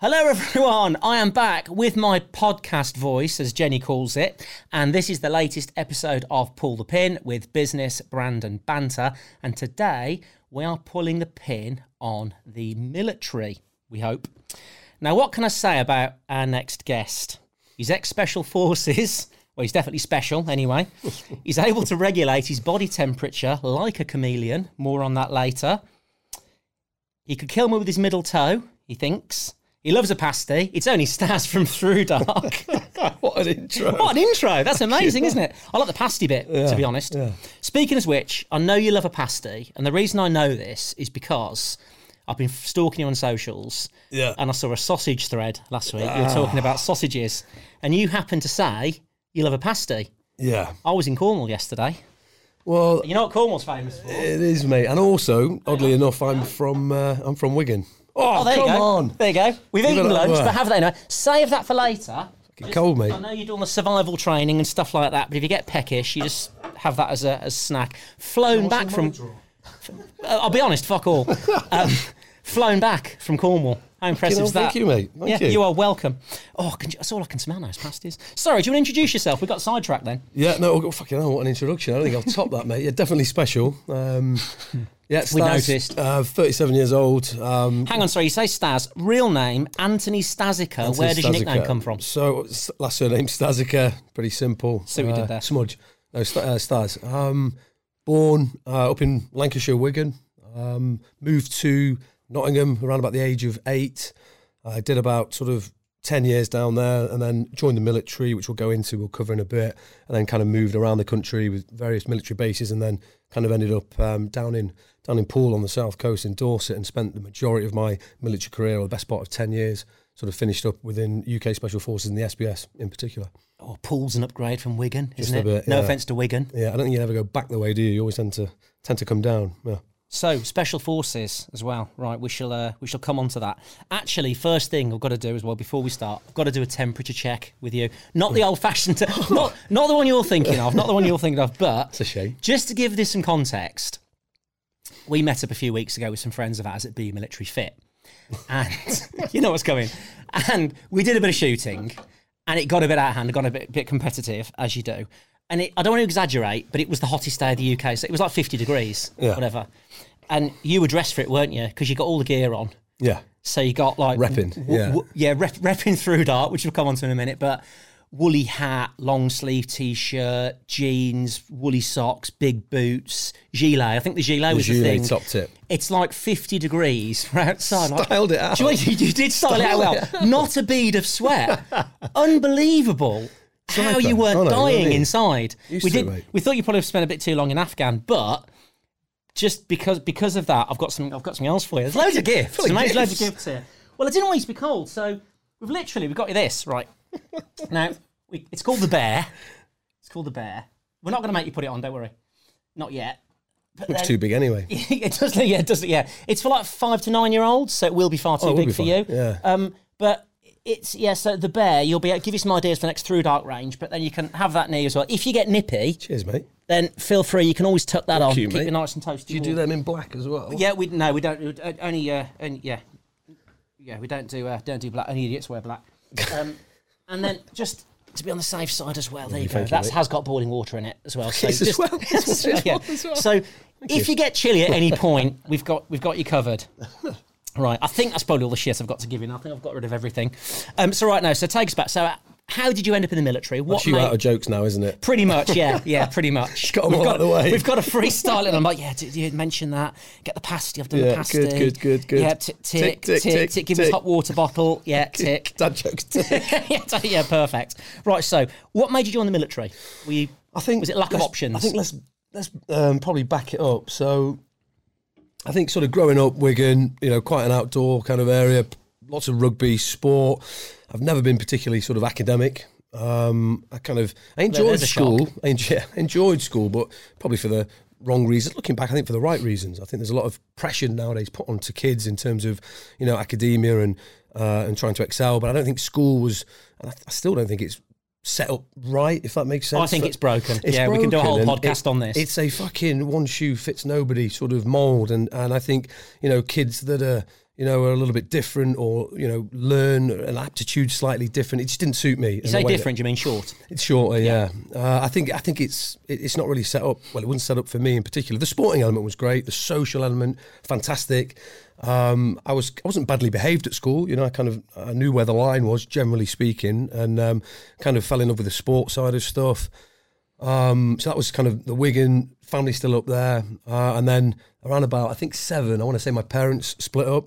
Hello everyone, I am back with my podcast voice, as Jenny calls it, and this is the latest episode of Pull the Pin with business, brand and banter, and today we are pulling the pin on the military, we hope. Now what can I say about our next guest? He's ex-Special Forces, well he's definitely special anyway. He's able to regulate his body temperature like a chameleon, more on that later. He could kill me with his middle toe, he thinks. He loves a pasty. It's only Stas from Through Dark. What an intro. What an intro. That's amazing, isn't it? I like the pasty bit, to be honest. Yeah. Speaking of which, I know you love a pasty, and the reason I know this is because I've been stalking you on socials, and I saw a sausage thread last week. You were talking about sausages, and you happened to say you love a pasty. Yeah. I was in Cornwall yesterday. Well, you know what Cornwall's famous for? It is, mate. And also, oddly enough, I'm from Wigan. Oh, there come you go. On. There you go. We've eaten lunch, but have that anyway. Save that for later. It's cold, mate. I know you're doing the survival training and stuff like that, but if you get peckish, you just have that as a snack. Flown back from... I'll be honest, fuck all. Flown back from Cornwall. How impressive is that? Thank you, mate. Thank you. You are welcome. Oh, that's all I can smell now is pasties. Sorry, do you want to introduce yourself? We got sidetracked then. Yeah, no, fucking hell, what an introduction. I don't think I'll top that, mate. You're definitely special. Yeah, Stas, we noticed. 37 years old. Hang on, sorry, you say Stas. Real name, Anthony Stazica. Where does your nickname come from? So, last surname, Stazica. Pretty simple. See what we did there. Smudge. No, Stas. Born up in Lancashire, Wigan. Moved to Nottingham around about the age of 8. I did about sort of 10 years down there and then joined the military, which we'll cover in a bit, and then kind of moved around the country with various military bases and then kind of ended up down in Poole on the south coast in Dorset and spent the majority of my military career, or the best part of 10 years, sort of finished up within UK Special Forces and the SBS in particular. Oh, Poole's an upgrade from Wigan, isn't it? Just a bit, yeah. No offence to Wigan. Yeah, I don't think you ever go back the way, do you? You always tend to come down, yeah. So, Special Forces as well, right, we shall come on to that. Actually, first thing I've got to do as well, before we start, I've got to do a temperature check with you. Not the old-fashioned, not the one you're thinking of, but... It's a shame. Just to give this some context, we met up a few weeks ago with some friends of ours at BE Military Fit, and you know what's coming, and we did a bit of shooting, and it got a bit out of hand, it got a bit competitive, as you do. And I don't want to exaggerate, but it was the hottest day of the UK. So it was like 50 degrees, whatever. And you were dressed for it, weren't you? Because you got all the gear on. Yeah. So you got like... Repping, repping Through Dark, which we'll come on to in a minute. But woolly hat, long sleeve T-shirt, jeans, woolly socks, big boots, gilet. I think the gilet was the thing. Top tip. It's like 50 degrees for outside. Styled it out. You did style it out well. Not a bead of sweat. Unbelievable. How you weren't dying inside. We thought you probably spent a bit too long in Afghan, but just because of that, I've got something else for you. There's loads of gifts. Loads of gifts here. Well, it didn't always be cold, so we've got you this, right? Now, it's called the bear. We're not going to make you put it on, don't worry. Not yet. But looks too big anyway. It does, yeah. It's for like 5 to 9-year-olds, so it will be far too big for you. Yeah. But... so the bear, you'll be able to give you some ideas for the next Through Dark range, but then you can have that near you as well. If you get nippy... Cheers, mate. Then feel free, you can always tuck that on. Keep it nice and toasty. Do you do them in black as well? Yeah, we don't. Only we don't do black. Only idiots wear black. And then just to be on the safe side as well, there you go. That has got boiling water in it as well. So just, as well. So if you get chilly at any point, we've got you covered. Right, I think that's probably all the shit I've got to give you now. I think I've got rid of everything. So take us back. So how did you end up in the military? That's you out of jokes now, isn't it? Pretty much, yeah, pretty much. Just got them all out of the way. We've got a freestyle and I'm like, you mention that. Get the pasty, I've done the pasty. Good. Yeah, tick, give us hot water bottle. Yeah, tick. Dad jokes, tick. Yeah, perfect. Right, so what made you join the military? Was it lack of options? I think let's probably back it up. So... I think sort of growing up, Wigan, quite an outdoor kind of area, lots of rugby, sport. I've never been particularly sort of academic. I enjoyed school. Enjoyed school, but probably for the wrong reasons. Looking back, I think for the right reasons. I think there's a lot of pressure nowadays put onto kids in terms of, academia and trying to excel. But I don't think school was, and I still don't think it's set up right, if that makes sense. I think it's broken. We can do a whole podcast on this. It's a fucking one shoe fits nobody sort of mould, and I think kids that are you know, are a little bit different, or, you know, learn an aptitude slightly different. It just didn't suit me. You say different, you mean short? It's shorter, yeah. I think it's not really set up, well, it wasn't set up for me in particular. The sporting element was great, the social element, fantastic. I wasn't badly behaved at school, you know, I knew where the line was, generally speaking, and kind of fell in love with the sports side of stuff. So that was kind of the Wigan family still up there. And then around about, I think 7, I want to say my parents split up.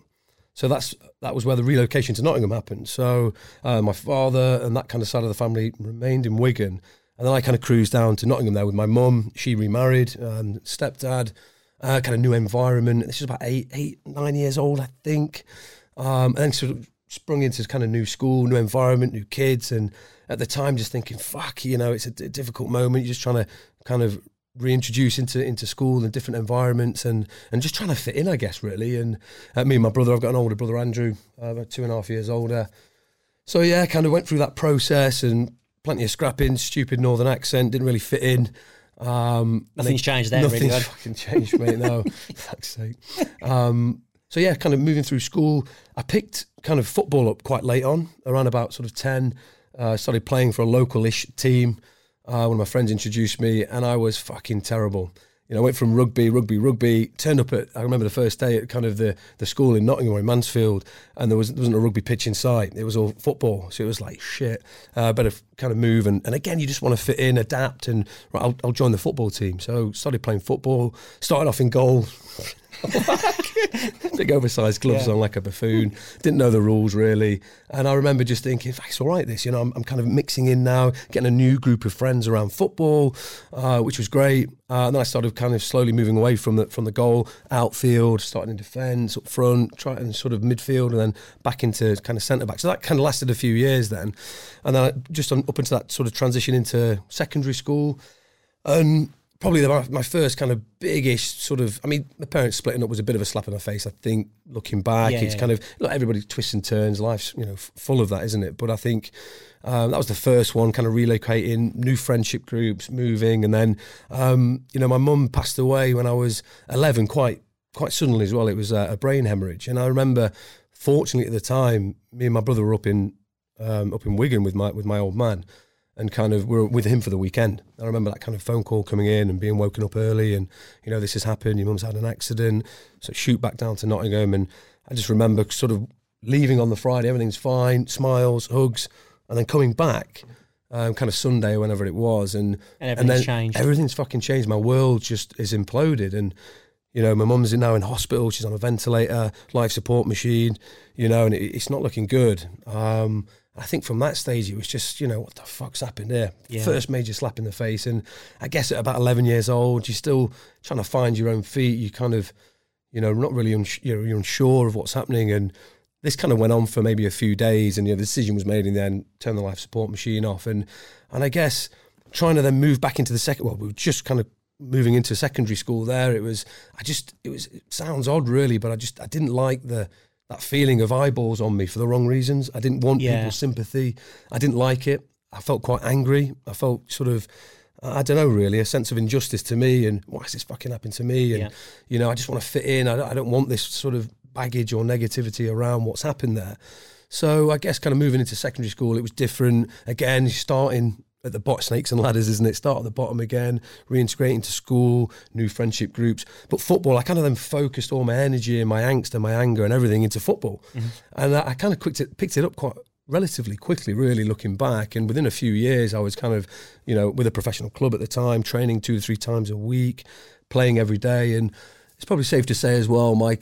So that was where the relocation to Nottingham happened. So my father and that kind of side of the family remained in Wigan. And then I kind of cruised down to Nottingham there with my mum. She remarried, stepdad, kind of new environment. This was about 8, 9 years old, I think. And then sort of sprung into kind of new school, new environment, new kids. And at the time just thinking, fuck, you know, it's a difficult moment. You're just trying to kind of reintroduce into school and different environments and just trying to fit in, I guess, really. And me and my brother, I've got an older brother, Andrew, about 2.5 years older. So yeah, kind of went through that process and plenty of scrapping, stupid northern accent, didn't really fit in. Nothing's changed there, really. Nothing's fucking changed, mate, no. Fuck's sake. So yeah, kind of moving through school. I picked kind of football up quite late on, around about sort of 10. Started playing for a local-ish team. One of my friends introduced me, and I was fucking terrible. You know, I went from rugby, turned up at, I remember the first day at kind of the school in Nottingham or in Mansfield, and there wasn't a rugby pitch in sight. It was all football, so it was like, shit, better kind of move. And again, you just want to fit in, adapt, and right, I'll join the football team. So started playing football, started off in goal. Big oversized gloves on like a buffoon. Didn't know the rules really, and I remember just thinking, it's all right, this, you know, I'm kind of mixing in now, getting a new group of friends around football, which was great. And then I started kind of slowly moving away from the goal, outfield, starting in defence, up front, trying sort of midfield, and then back into kind of centre back. So that kind of lasted a few years then, and then just up into that sort of transition into secondary school. And probably my first kind of biggish sort of, I mean, my parents splitting up was a bit of a slap in the face, I think, looking back. Kind of, look, everybody twists and turns, life's, you know, full of that, isn't it? But I think that was the first one, kind of relocating, new friendship groups, moving. And then, you know, my mum passed away when I was 11, quite suddenly as well. It was a brain hemorrhage. And I remember, fortunately at the time, me and my brother were up in Wigan with my old man. And kind of, we were with him for the weekend. I remember that kind of phone call coming in and being woken up early and, you know, this has happened, your mum's had an accident, so shoot back down to Nottingham. And I just remember sort of leaving on the Friday, everything's fine, smiles, hugs, and then coming back kind of Sunday, whenever it was. And everything's changed. Everything's fucking changed. My world just is imploded. And, you know, my mum's now in hospital, she's on a ventilator, life support machine, you know, and it's not looking good. I think from that stage, it was just, you know, what the fuck's happened here? Yeah. First major slap in the face. And I guess at about 11 years old, you're still trying to find your own feet. You kind of, you know, not really, you're unsure of what's happening. And this kind of went on for maybe a few days. And, you know, the decision was made and then turn the life support machine off. And I guess trying to then move back into the we were just kind of moving into secondary school there. It sounds odd really, but I didn't like that feeling of eyeballs on me for the wrong reasons. I didn't want people's sympathy. I didn't like it. I felt quite angry. I felt sort of, I don't know really, a sense of injustice to me and why is this fucking happened to me? And, you know, I just want to fit in. I don't want this sort of baggage or negativity around what's happened there. So I guess kind of moving into secondary school, it was different. Again, starting at the bottom, snakes and ladders, isn't it? Start at the bottom again, reintegrating to school, new friendship groups. But football, I kind of then focused all my energy and my angst and my anger and everything into football. Mm-hmm. And I kind of picked it up quite relatively quickly, really, looking back. And within a few years, I was kind of, you know, with a professional club at the time, training 2 to 3 times a week, playing every day. And it's probably safe to say as well, my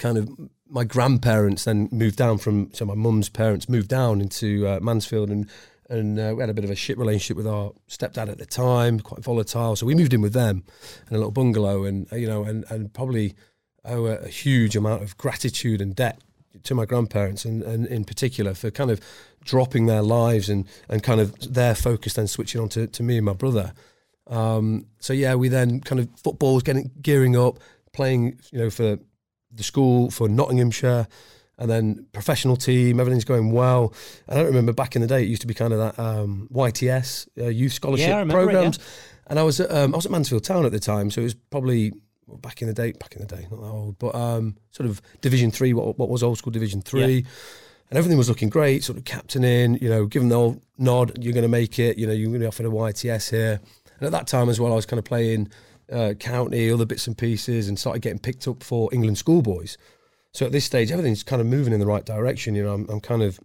grandparents then moved down so my mum's parents moved down into Mansfield and we had a bit of a shit relationship with our stepdad at the time, quite volatile. So we moved in with them in a little bungalow and probably owe a huge amount of gratitude and debt to my grandparents and in particular for kind of dropping their lives and kind of their focus then switching on to me and my brother. So yeah, we then kind of football was gearing up, playing, you know, for the school, for Nottinghamshire, and then professional team, everything's going well. I don't remember back in the day, it used to be kind of that YTS, youth scholarship programs. And I was at Mansfield Town at the time, so it was probably back in the day, not that old, but sort of Division 3, what was old school Division 3. Yeah. And everything was looking great, sort of captaining, you know, giving the old nod, you're going to make it, you know, you're going to be offered a YTS here. And at that time as well, I was kind of playing county, other bits and pieces, and started getting picked up for England schoolboys. So at this stage, everything's kind of moving in the right direction. You know, I'm kind of,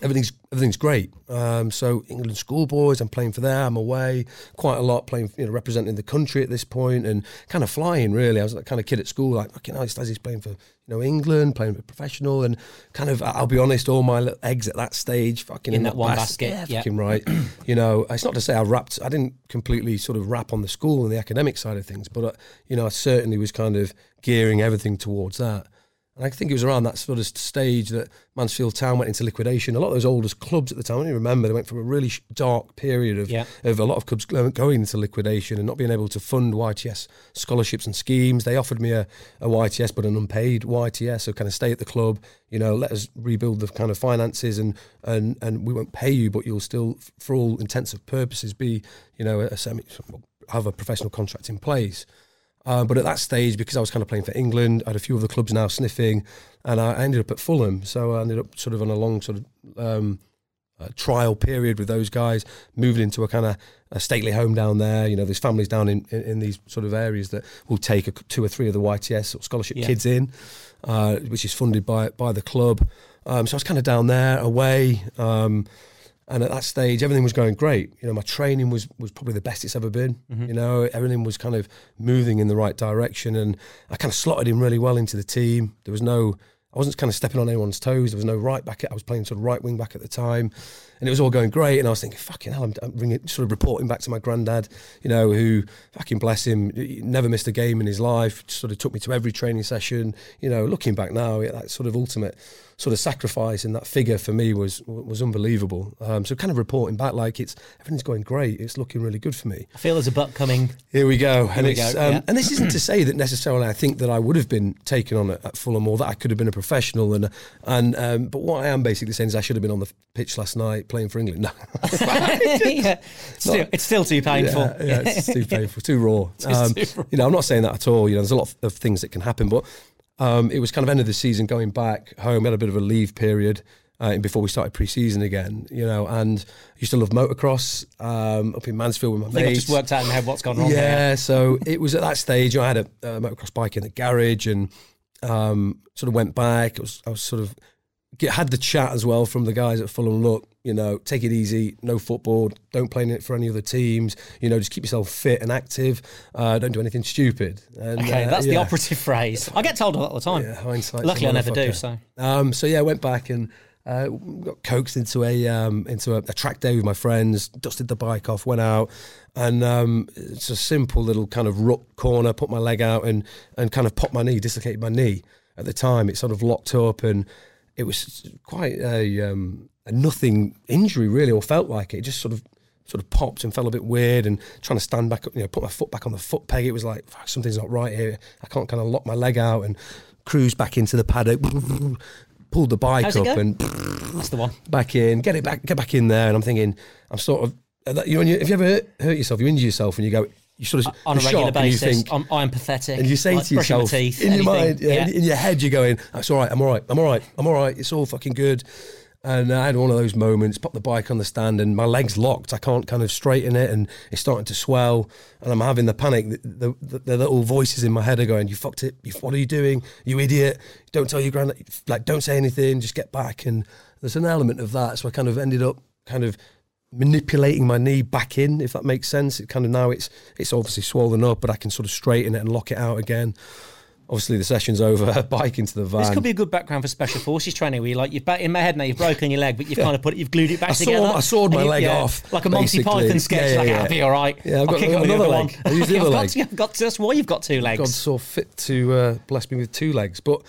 everything's great. So England schoolboys, I'm playing for them, I'm away quite a lot, playing, you know, representing the country at this point, and kind of flying, really. I was that kind of kid at school, like, fucking hell, Stazzy's playing for, you know, England, playing a bit professional, and kind of, I'll be honest, all my little eggs at that stage, fucking in that one basket. Yeah, fucking right. You know, it's not to say I didn't completely sort of wrap on the school and the academic side of things, but, you know, I certainly was kind of gearing everything towards that. And I think it was around that sort of stage that Mansfield Town went into liquidation. A lot of those oldest clubs at the time, I don't even remember, they went through a really dark period of a lot of clubs going into liquidation and not being able to fund YTS scholarships and schemes. They offered me a YTS, but an unpaid YTS, so kind of stay at the club, you know, let us rebuild the kind of finances and we won't pay you, but you'll still, for all intents and purposes, be, you know, have a professional contract in place. But at that stage, because I was kind of playing for England, I had a few other clubs now sniffing, and I ended up at Fulham. So I ended up sort of on a long sort of trial period with those guys, moving into a kind of a stately home down there. You know, there's families down in these sort of areas that will take two or three of the YTS scholarship kids in, which is funded by the club. So I was kind of down there, away. And at that stage, everything was going great. You know, my training was probably the best it's ever been. Mm-hmm. You know, everything was kind of moving in the right direction, and I kind of slotted in really well into the team. I wasn't kind of stepping on anyone's toes. There was no right back. I was playing sort of right wing back at the time, and it was all going great. And I was thinking, fucking hell, I'm sort of reporting back to my granddad, you know, who, fucking bless him, never missed a game in his life, sort of took me to every training session. You know, looking back now, that sort of ultimate sort of sacrifice and that figure for me was unbelievable. So kind of reporting back like everything's going great. It's looking really good for me. I feel there's a buck coming. Here we go. And this isn't to say that necessarily I think that I would have been taken on at Fulham, or that I could have been a professional. But what I am basically saying is I should have been on the pitch last night playing for England. No. It's still too painful. Yeah, it's too painful, too raw. You know, I'm not saying that at all. You know, there's a lot of things that can happen, but it was kind of end of the season, going back home. We had a bit of a leave period before we started pre-season again, you know, and I used to love motocross up in Mansfield with my mates. I just worked out in my head what's gone wrong there. Yeah, so it was at that stage, I had a motocross bike in the garage, and sort of went back. I was sort of had the chat as well from the guys at Fulham, look, you know, take it easy, no football, don't play in it for any other teams, you know, just keep yourself fit and active, don't do anything stupid. And, that's the operative phrase. I get told that all the time. Yeah, luckily I never do, so. So yeah, I went back and got coaxed into a track day with my friends, dusted the bike off, went out, and it's a simple little kind of rut corner, put my leg out and kind of popped my knee, dislocated my knee. At the time, it sort of locked up, and it was quite a nothing injury, really, or felt like it. It just sort of popped and felt a bit weird, and trying to stand back up, you know, put my foot back on the foot peg, it was like, fuck, something's not right here. I can't kind of lock my leg out, and cruise back into the paddock, pulled the bike up and that's the one. Back in, get back in there. And I'm thinking, I'm sort of, you know, if you ever hurt yourself, you injure yourself, and you go, you sort of on a regular basis, and you think, I'm pathetic. And you say to yourself, teeth, in your mind, in your head, you're going, that's all right, I'm all right, it's all fucking good. And I had one of those moments, popped the bike on the stand, and my leg's locked. I can't kind of straighten it, and it's starting to swell, and I'm having the panic. The little voices in my head are going, you fucked it. What are you doing? You idiot. Don't tell your granddad. Like, don't say anything. Just get back. And there's an element of that. So I kind of ended up kind of manipulating my knee back in, if that makes sense. It kind of now it's obviously swollen up, but I can sort of straighten it and lock it out again. Obviously, the session's over, bike into the van. This could be a good background for special forces training, where you're like, in my head now, you've broken your leg, but you've kind of you've glued it back together. I sawed my leg off. Like a Monty Python sketch, I'll be all right. Yeah, I'll kick on another leg. I use the other leg. That's why you've got two legs. God saw fit to bless me with two legs. But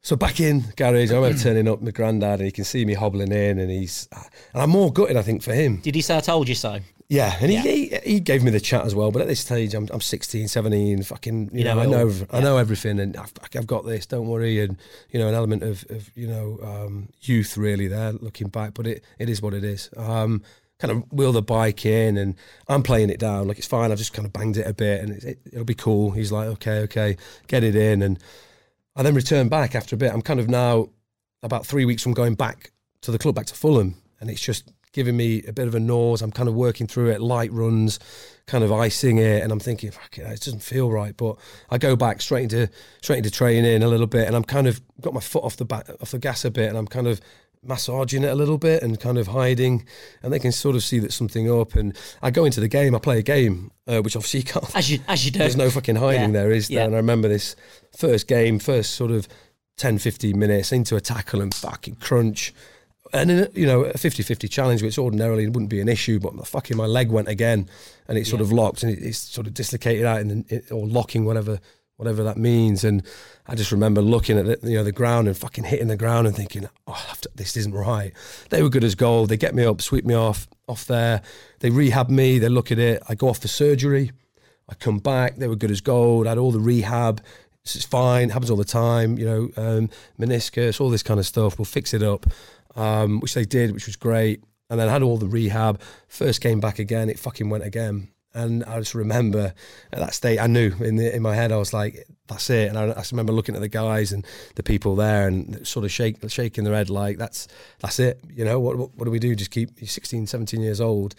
so back in the garage, I remember turning up my granddad, and he can see me hobbling in, and and I'm more gutted, I think, for him. Did he say, I told you so? Yeah, and he gave me the chat as well, but at this stage, I'm 16, 17, fucking, I know everything, and I've got this, don't worry, and, you know, an element of youth really there, looking back, but it is what it is. kind of wheel the bike in, and I'm playing it down. Like, it's fine. I've just kind of banged it a bit and it'll be cool. He's like, okay, get it in. And I then return back after a bit. I'm kind of now about 3 weeks from going back to the club, back to Fulham. And it's just giving me a bit of a nose. I'm kind of working through it, light runs, kind of icing it. And I'm thinking, fuck it, it doesn't feel right. But I go back straight into training a little bit. And I'm kind of got my foot off the gas a bit. And I'm kind of massaging it a little bit and kind of hiding, and they can sort of see that something up. And I go into the game, I play a game, which obviously you can't, as you do. There's no fucking hiding. Yeah. There is. Yeah. There. And I remember this first game, first sort of 10, 15 minutes into a tackle and fucking crunch. And, a 50-50 challenge, which ordinarily wouldn't be an issue, but my leg went again, and it sort of locked, and it's sort of dislocated out, or locking, whatever that means. And I just remember looking at the ground and fucking hitting the ground and thinking, this isn't right. They were good as gold. They get me up, sweep me off there. They rehab me. They look at it. I go off for surgery. I come back. They were good as gold. I had all the rehab. It's fine. It happens all the time. Meniscus, all this kind of stuff. We'll fix it up, which they did, which was great. And then I had all the rehab. First came back again. It fucking went again. And I just remember at that stage, I knew in my head, I was like, that's it. And I just remember looking at the guys and the people there and sort of shaking their head like, that's it. You know, what do we do? Just keep, you're 16, 17 years old,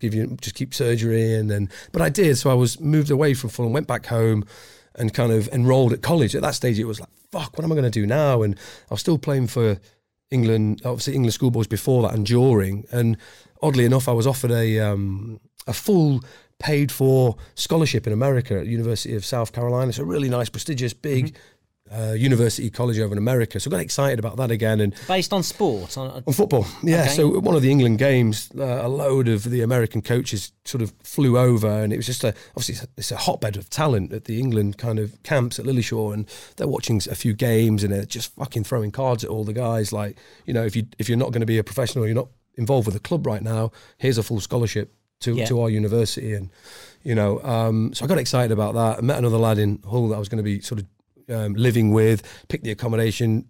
just keep surgery. And then, but I did. So I was moved away from Fulham, went back home and kind of enrolled at college. At that stage, it was like, fuck, what am I going to do now? And I was still playing for England, obviously English schoolboys before that and during. And oddly enough, I was offered a full paid for scholarship in America at University of South Carolina. It's a really nice, prestigious, big university college over in America. So I got excited about that again. And based on sport? On football, yeah. Okay. So one of the England games, a load of the American coaches sort of flew over, and it was just it's a hotbed of talent at the England kind of camps at Lillyshaw, and they're watching a few games and they're just fucking throwing cards at all the guys. Like, if you're not going to be a professional, you're not involved with the club right now, here's a full scholarship to our university. And so I got excited about that. I met another lad in Hull that I was going to be sort of living with, picked the accommodation,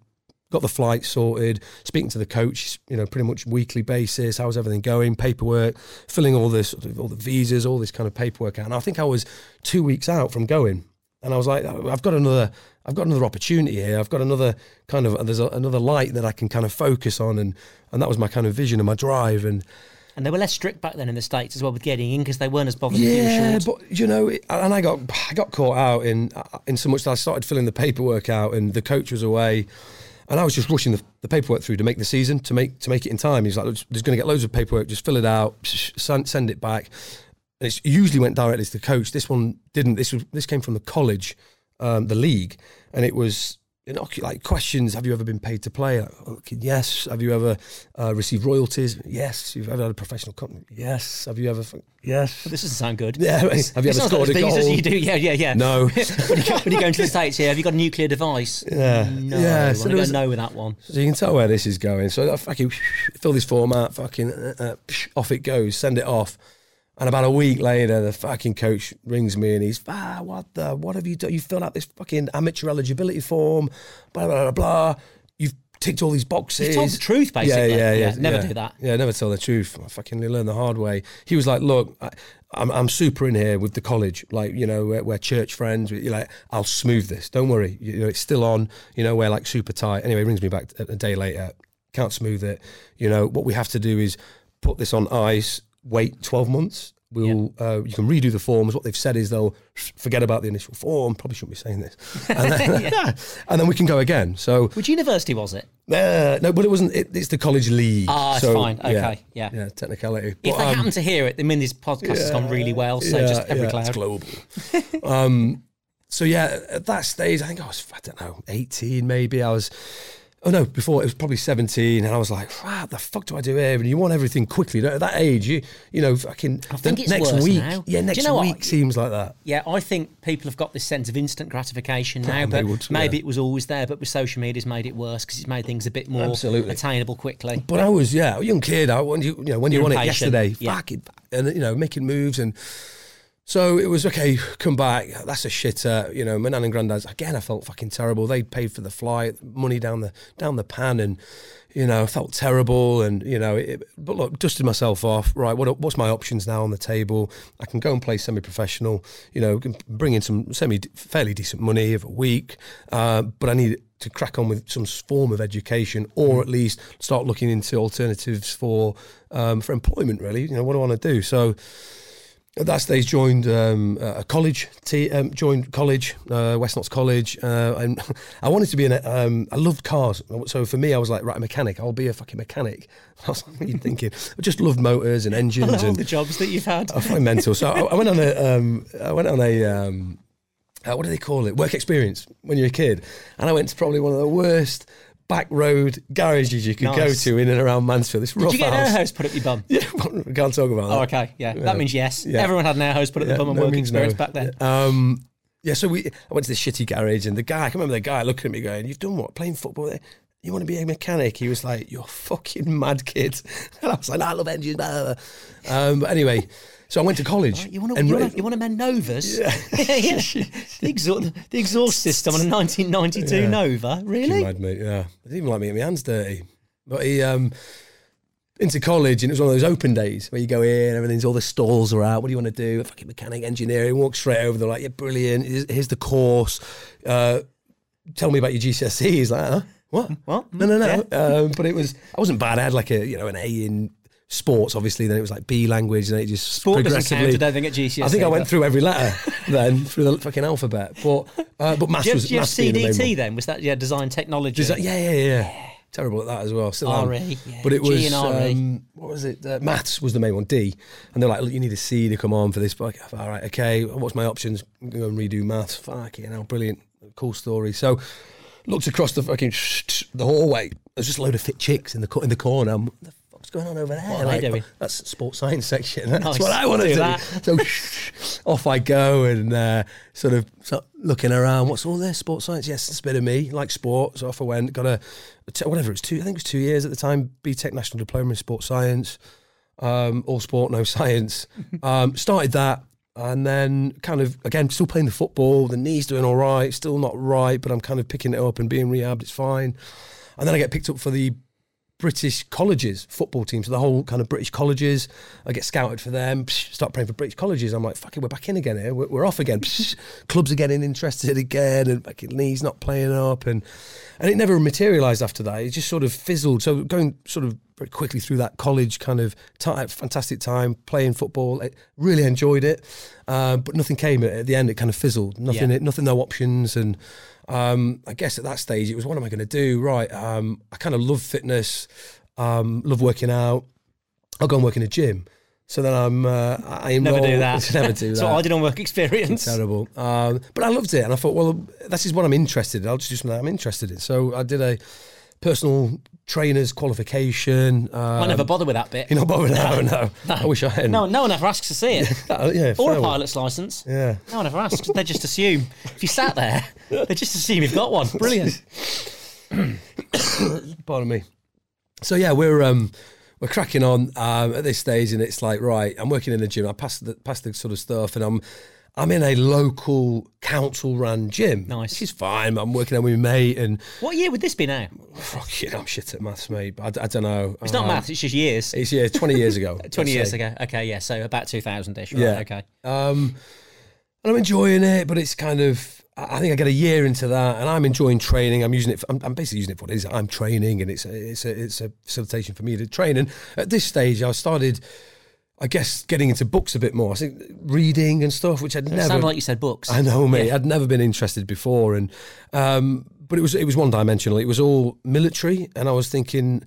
got the flight sorted, speaking to the coach, pretty much weekly basis, how's everything going, paperwork, filling all the visas, all this kind of paperwork out. And I think I was 2 weeks out from going, and I was like, I've got another opportunity here. I've got another kind of, there's another light that I can kind of focus on, and that was my kind of vision and my drive. And they were less strict back then in the States as well with getting in, because they weren't as bothered. Yeah, but and I got caught out in so much that I started filling the paperwork out, and the coach was away, and I was just rushing the paperwork through to make the season, to make it in time. He's like, "There's going to get loads of paperwork. Just fill it out, send it back." And it usually went directly to the coach. This one didn't. This came from the college, the league, and it was like questions. Have you ever been paid to play? Yes. Have you ever received royalties? Yes. You've ever had a professional company? Yes. Have you ever? Yes. Well, this doesn't sound good. Yeah. Have you ever scored a goal? You do. Yeah. No. When you go into the States here, have you got a nuclear device? Yeah. No. Yeah. So I don't know with that one. So you can tell where this is going. So I fucking fill this form out. Fucking off it goes. Send it off. And about a week later, the fucking coach rings me and he's, what have you done? You filled out this fucking amateur eligibility form, blah, blah, blah, blah. You've ticked all these boxes. You told the truth, basically. Yeah. Never do that. Yeah, never tell the truth. I fucking learned the hard way. He was like, look, I'm super in here with the college. Like, we're church friends. You're like, I'll smooth this. Don't worry. It's still on. We're like super tight. Anyway, he rings me back a day later. Can't smooth it. What we have to do is put this on ice. Wait 12 months. You can redo the forms. What they've said is they'll forget about the initial form. Probably shouldn't be saying this. And then, and then we can go again. So, which university was it? No, but it wasn't. It's the college league. Ah, so, fine. Okay, yeah. Technicality. But, if they happen to hear it, this podcast has gone really well. So just every cloud. It's global. So yeah, at that stage, I think I was, 18 maybe. Before it was probably 17, and I was like, "What the fuck do I do here?" And you want everything quickly. At that age, next week seems like that. Yeah, I think people have got this sense of instant gratification now, but maybe it was always there. But with social media, it's made it worse because it's made things a bit more attainable quickly. But I was a young kid. I when you want it yesterday, fucking, and making moves and. So it was, okay, come back. That's a shitter. You know, my nan and granddad's, again, I felt fucking terrible. They paid for the flight, money down the pan, and, you know, I felt terrible. And, you know, but look, dusted myself off. Right, what's my options now on the table? I can go and play semi-professional, you know, can bring in some fairly decent money every week. But I need to crack on with some form of education, or at least start looking into alternatives for employment, really. You know, what do I want to do? So... At that stage, joined a college. Joined college, West Notts College. And I wanted to be I loved cars, so for me, I was like, right, a mechanic. I'll be a fucking mechanic. I was like, what are you thinking? I just loved motors and engines. All the jobs that you've had. I find mental. So I went on what do they call it? Work experience when you're a kid, and I went to probably one of the worst back road garages you could go to in and around Mansfield. This rough house. Did you get an air hose put up your bum? Yeah, can't talk about that. Oh, okay, yeah. That means yes. Yeah. Everyone had an air hose put up the bum on work experience back then. Yeah. I went to this shitty garage, and I can remember the guy looking at me going, "You've done what? Playing football there? You want to be a mechanic?" He was like, "You're fucking mad, kid." And I was like, "No, I love engines." But anyway... So I went to college. Right, you want to mend Novas? Yeah. The exhaust system on a 1992 Nova, really? Mad, mate, yeah. I didn't even like me getting my hands dirty. But he into college, and it was one of those open days where you go in, all the stalls are out. What do you want to do? Fucking mechanic, engineering. Walk straight over. They're like, "Yeah, brilliant. Here's the course. Tell me about your GCSEs." He's like, "Huh? What? What? No." Yeah. But I wasn't bad. I had like an A in sports, obviously, then it was like B language, and it just sport progressively... Sport doesn't count, I don't think, at GCSE. I think I went through every letter then, through the fucking alphabet, but maths was... Did you have CDT then? Was that, design technology? Yeah. Terrible at that as well. Still RE, yeah. But it was... G and RE. What was it? Maths was the main one, D. And they're like, "Look, you need a C to come on for this." But like, all right, okay, what's my options? Go and redo maths. Fucking hell, brilliant. Cool story. So... Looked across the fucking... the hallway. There's just a load of fit chicks in the corner. What's going on over there? What are they doing? That's sports science section. That's what I want to do. So off I go, and sort of looking around. What's all this? Sports science? Yes, it's a bit of me. Like sports. So off I went. Got I think it was 2 years at the time, BTEC National Diploma in Sports Science. All sport, no science. Started that, and then kind of, again, still playing the football. The knee's doing all right. Still not right, but I'm kind of picking it up and being rehabbed. It's fine. And then I get picked up for the British colleges football team, so the whole kind of British colleges. I get scouted for them, start playing for British colleges. I'm like, fuck it, we're back in again here, we're off again. Clubs are getting interested again, and fucking knees not playing up, and it never materialised after that. It just sort of fizzled. So going sort of very quickly through that college kind of fantastic time playing football. I really enjoyed it, but nothing came at the end. It kind of fizzled. Nothing, no options, and. I guess at that stage it was, what am I going to do? Right, I kind of love fitness, love working out. I'll go and work in a gym. So then I never do that. So I did on work experience. Terrible, but I loved it, and I thought, well, this is what I'm interested in. I'll just do something that I'm interested in. So I did a personal trainer's qualification. I never bother with that bit. You're not bothered with that? No. I wish I hadn't. No one ever asks to see it. Or a pilot's license. Yeah. No one ever asks. They just assume. If you sat there, they just assume you've got one. Brilliant. Pardon me. So yeah, we're cracking on at this stage, and it's like, right, I'm working in the gym. I pass the sort of stuff, and I'm in a local council-run gym. Nice. Which is fine. I'm working out with my mate. And what year would this be now? Fucking, I'm shit at maths, mate. I don't know. It's not maths, it's just years. It's 20 years ago. 20 years ago. Okay, yeah, so about 2000-ish, right? Yeah. Okay. And I'm enjoying it, but it's kind of... I think I get a year into that, and I'm enjoying training. I'm basically using it for what it is. I'm training, and it's a facilitation for me to train. And at this stage, I started... I guess getting into books a bit more. I think reading and stuff, which I'd never... Sounded like you said books. I know, mate. Yeah. I'd never been interested before, and but it was one dimensional. It was all military, and I was thinking,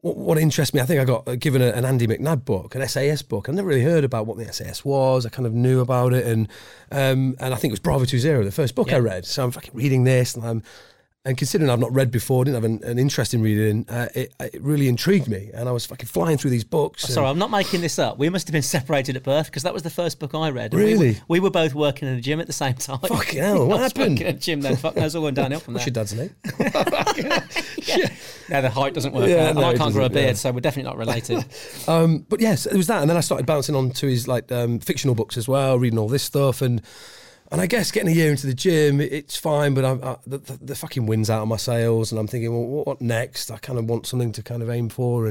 what interests me? I think I got given an Andy McNab book, an SAS book. I never really heard about what the SAS was. I kind of knew about it, and I think it was Bravo 20, the first book I read. So I'm fucking reading this, and considering I've not read before, didn't have an interest in reading, it really intrigued me. And I was fucking flying through these books. Sorry, I'm not making this up. We must have been separated at birth, because that was the first book I read. Really? We were both working in the gym at the same time. Fucking hell, what happened? I was working in the gym then. Fuck knows, all going downhill from there. What's your dad's name? No, the height doesn't work. Yeah, I can't grow a beard, so we're definitely not related. But yes, it was that. And then I started bouncing on to his like fictional books as well, reading all this stuff. And I guess getting a year into the gym, it's fine, but the fucking wind's out of my sails. And I'm thinking, well, what next? I kind of want something to kind of aim for.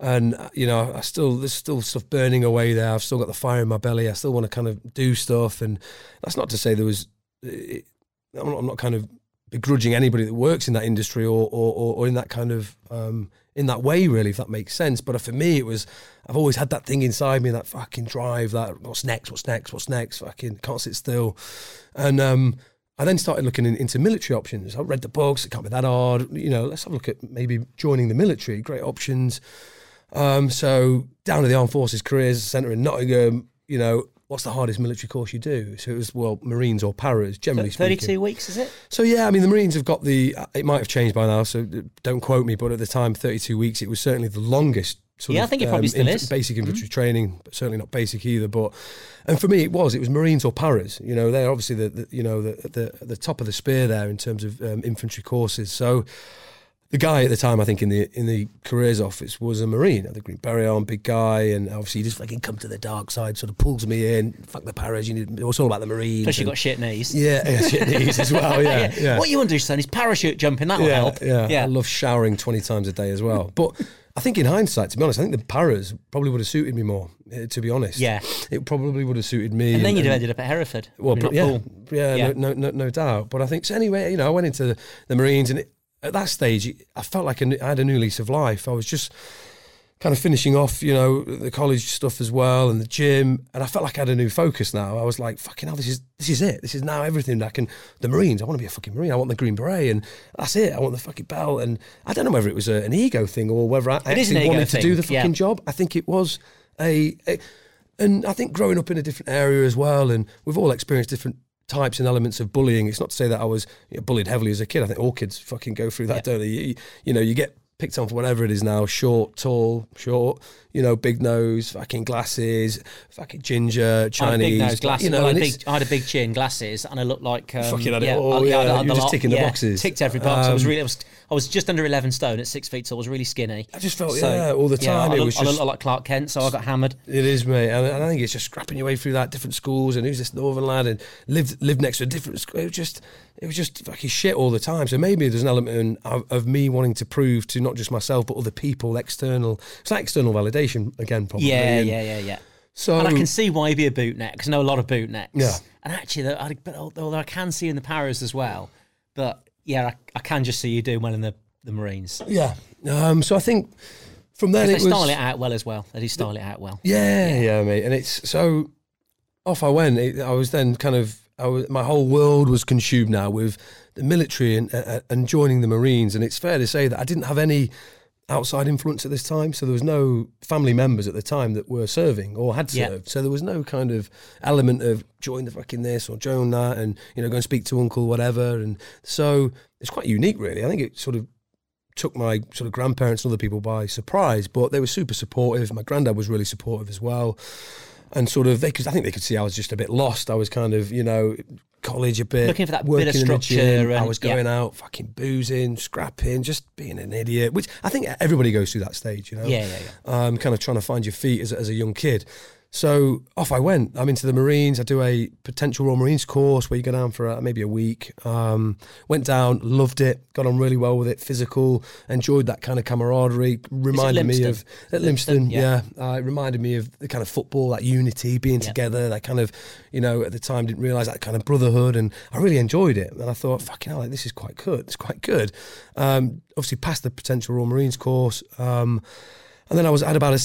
And you know, there's still stuff burning away there. I've still got the fire in my belly. I still want to kind of do stuff. And that's not to say there was... I'm not kind of begrudging anybody that works in that industry or in that kind of in that way, really, if that makes sense. But for me, it was I've always had that thing inside me, that fucking drive, that what's next, fucking can't sit still. And I then started looking into military options. I read the books. It can't be that hard, you know. Let's have a look at maybe joining the military. Great options. So down to the Armed Forces Careers Centre in Nottingham, you know. What's the hardest military course you do? So it was, well, Marines or Paras, generally speaking. 32 weeks, is it? So, yeah, I mean, the Marines have got the... It might have changed by now, so don't quote me, but at the time, 32 weeks, it was certainly the longest sort of... Yeah, I think it probably still is. Basic infantry training, but certainly not basic either. But and for me, it was Marines or Paras. You know, they're obviously the top of the spear there in terms of infantry courses. So the guy at the time, I think, in the careers office was a Marine, had the Green Beret on, big guy, and obviously he just fucking come to the dark side, sort of pulls me in, fuck the Paras, it was all about the Marines. Plus you got shit knees. Yeah, shit knees as well, yeah. What you want to do, son, is parachute jumping, that'll help. Yeah, I love showering 20 times a day as well. But I think in hindsight, to be honest, I think the Paras probably would have suited me more, to be honest. Yeah. It probably would have suited me. And then you'd have ended up at Hereford. Well, yeah. No doubt. But I think, so anyway, you know, I went into the Marines and... At that stage, I felt like I had a new lease of life. I was just kind of finishing off, you know, the college stuff as well and the gym, and I felt like I had a new focus now. I was like, fucking hell, this is it. This is now everything. The Marines, I want to be a fucking Marine. I want the Green Beret, and that's it. I want the fucking belt. And I don't know whether it was an ego thing or whether I actually wanted to do the fucking job. I think it was and I think growing up in a different area as well, and we've all experienced different types and elements of bullying. It's not to say that I was bullied heavily as a kid. I think all kids fucking go through that, don't they? You know, you get picked on for whatever it is now, short, tall, short, you know, big nose, fucking glasses, fucking ginger, Chinese. I had a big nose, glasses, you know, I had a big chin, glasses, and I looked like... fucking had it all, I you were just ticking the boxes. Ticked every box. I was just under 11 stone at 6 feet, so I was really skinny. I just felt, all the time. I looked like Clark Kent, so I got hammered. It is, mate. And I think it's just scrapping your way through that, different schools, and who's this northern lad, and lived next to a different school. It was just fucking shit all the time. So maybe there's an element of me wanting to prove to not just myself, but other people, external. It's like external validation again, probably. Yeah. So, and I can see why you'd be a bootneck, because I know a lot of bootnecks. Yeah. And actually, although I can see in the Paras as well, but yeah, I can just see you doing well in the Marines. Yeah. So I think from then they style it out well as well. They do style it out well. Yeah, mate. And it's so off I went. I was then kind of... my whole world was consumed now with the military and joining the Marines, and it's fair to say that I didn't have any outside influence at this time, so there was no family members at the time that were serving or had served, so there was no kind of element of join the fucking this or join that and, you know, go and speak to uncle, whatever. And so it's quite unique, really. I think it sort of took my sort of grandparents and other people by surprise, but they were super supportive. My granddad was really supportive as well. And sort of, I think they could see I was just a bit lost. I was kind of, you know, college a bit. Looking for that bit of structure. I was going out, fucking boozing, scrapping, just being an idiot, which I think everybody goes through that stage, you know. Yeah. Kind of trying to find your feet as a young kid. So off I went. I'm into the Marines. I do a potential Royal Marines course where you go down for maybe a week. Went down, loved it, got on really well with it, physical, enjoyed that kind of camaraderie. Reminded me of... At Limpstone, yeah. It reminded me of the kind of football, that unity, being together, that kind of, you know, at the time didn't realise that kind of brotherhood, and I really enjoyed it. And I thought, fucking hell, this is quite good. It's quite good. Obviously passed the potential Royal Marines course. And then I had about a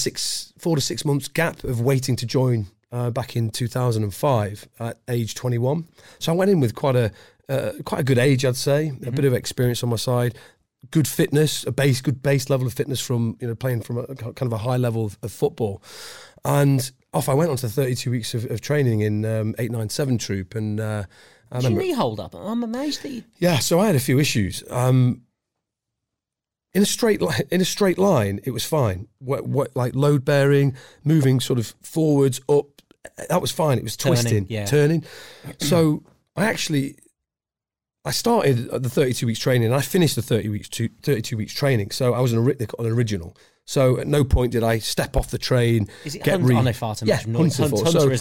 4 to 6 months gap of waiting to join back in 2005 at age 21. So I went in with quite a good age, I'd say, a bit of experience on my side, good fitness, a good base level of fitness from, you know, playing from a kind of a high level of football. And off I went onto 32 weeks of training in 897 Troop. And did your knee hold up? I'm amazed that you... Yeah, so I had a few issues. In a straight line, it was fine. What like load bearing, moving sort of forwards up, that was fine. It was twisting, turning. So I actually I started the 32 weeks training and I finished the 32 weeks training. So I was an original. So at no point did I step off the train. Is it get Hunter, isn't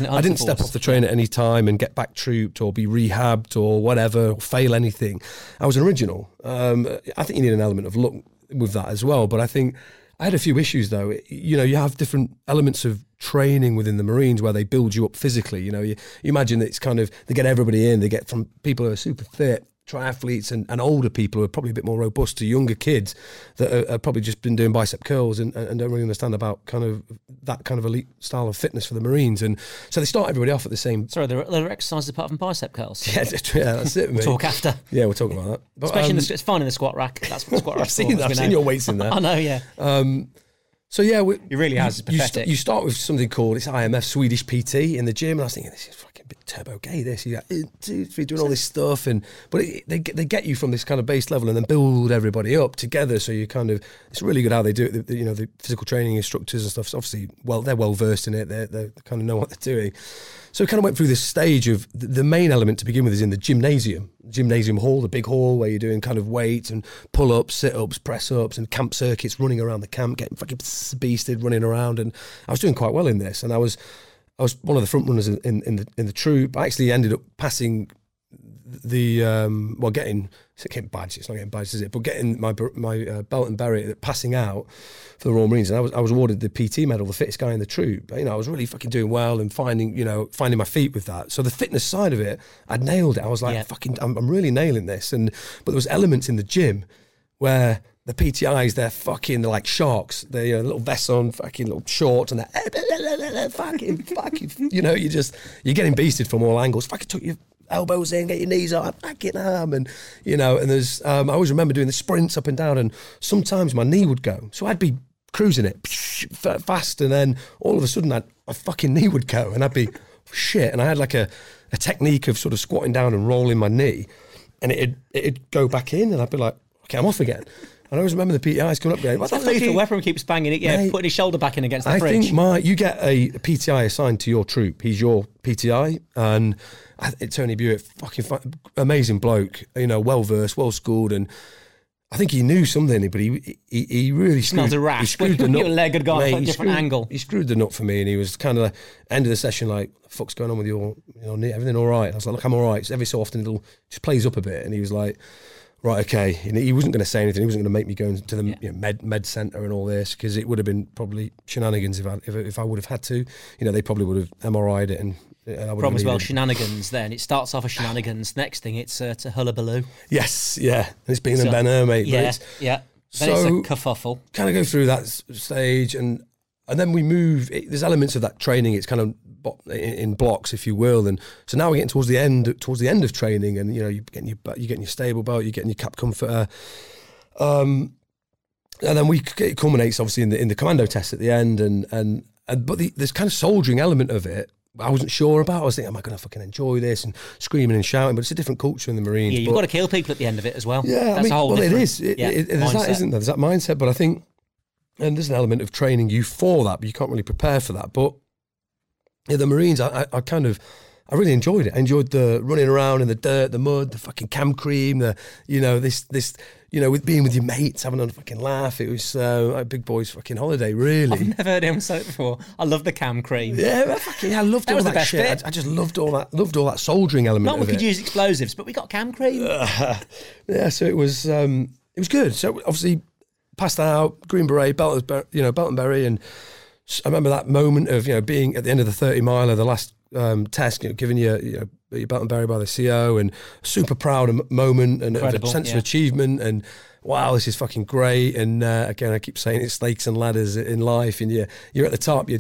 it? I didn't step off the train at any time and get back trooped or be rehabbed or whatever, or fail anything. I was an original. I think you need an element of luck with that as well. But I think I had a few issues though. You know, you have different elements of training within the Marines where they build you up physically. You know, you imagine that it's kind of, they get everybody in, they get from people who are super fit, triathletes and older people who are probably a bit more robust to younger kids that are probably just been doing bicep curls and don't really understand about kind of that kind of elite style of fitness for the Marines. And so they start everybody off at the same... Sorry, there are exercises apart from bicep curls. Yeah, that's it, mate. We'll talk after. Yeah, we'll talk about that. But, especially it's fine in the squat rack. That's what squat rack is. I've seen your weights in there. I know, yeah. So yeah, it really has. It's pathetic. You start with something called, it's IMF Swedish PT in the gym, and I was thinking, this is fucking a bit turbo gay. This, you're like, doing all this stuff, but they get you from this kind of base level and then build everybody up together. So you kind of, it's really good how they do it. You know, the physical training instructors and stuff. So obviously, well, they're well versed in it. They kind of know what they're doing. So we kind of went through this stage of the main element to begin with is in the gymnasium hall, the big hall where you're doing kind of weights and pull-ups, sit-ups, press-ups and camp circuits, running around the camp, getting fucking beasted, running around. And I was doing quite well in this. And I was one of the front runners in the troop. I actually ended up passing the, getting my belt and beret, passing out for the Royal Marines. And I was awarded the PT medal, the fittest guy in the troop. You know, I was really fucking doing well and finding my feet with that. So the fitness side of it, I'd nailed it. I was like, I'm really nailing this. But there was elements in the gym where the PTIs, they're like sharks. They little vests on, fucking little shorts, and they're fucking, you know, you're getting beasted from all angles. Fucking took your elbows in, get your knees up, fucking arm, and you know. And there's, I always remember doing the sprints up and down, and sometimes my knee would go, so I'd be cruising it fast, and then all of a sudden, my fucking knee would go, and I'd be shit. And I had like a technique of sort of squatting down and rolling my knee, and it'd go back in, and I'd be like, okay, I'm off again. I always remember the PTIs coming up going, what the fuck? Lethal Weapon keeps banging it, yeah, mate, putting his shoulder back in against the fridge. I think you get a PTI assigned to your troop. He's your PTI, and Tony Buick, fucking amazing bloke, you know, well-versed, well-schooled, and I think he knew something, but he really screwed, a rash. He screwed the nut. Your leg had gone from a different angle. He screwed the nut for me, and he was kind of like, end of the session like, what the fuck's going on with your knee? Everything all right? And I was like, look, I'm all right. So every so often it'll just plays up a bit, and he was like, right, okay. And he wasn't going to say anything. He wasn't going to make me go into the med centre and all this, because it would have been probably shenanigans if I would have had to. You know, they probably would have MRI'd it and I would have as well, shenanigans then. It starts off as shenanigans. Next thing, it's a hullabaloo. Yes, yeah. And it's been a banner, mate. Yeah, yeah. Then so it's a kerfuffle. Kind of go through that stage and then we move. There's elements of that training. It's kind of in blocks, if you will, and so now we're getting towards the end of training, and you know, you're getting your stable belt, you're getting your cap comforter, and then it culminates obviously in the commando test at the end, but this kind of soldiering element of it, I wasn't sure about. I was thinking, am I going to fucking enjoy this and screaming and shouting? But it's a different culture in the Marines. Yeah, you've got to kill people at the end of it as well. Yeah, that's a whole. Well, it is. There's that, isn't there? There's that mindset, but I think, and there's an element of training you for that, but you can't really prepare for that, but. Yeah, the Marines, I really enjoyed it. I enjoyed the running around in the dirt, the mud, the fucking cam cream, with being with your mates, having a fucking laugh. It was a big boy's fucking holiday, really. I've never heard anyone say it before. I love the cam cream. Yeah, fucking, I loved all that shit. I just loved all that soldiering element of it. Not we could use explosives, but we got cam cream. Yeah, so it was good. So obviously, passed that out, Green Beret, belt and beret, and I remember that moment of, you know, being at the end of the 30-miler, the last test, you know, giving your belt and beret by the CO, and super proud moment and a sense of achievement, and wow, this is fucking great. And again, I keep saying it's snakes and ladders in life, and you're at the top, you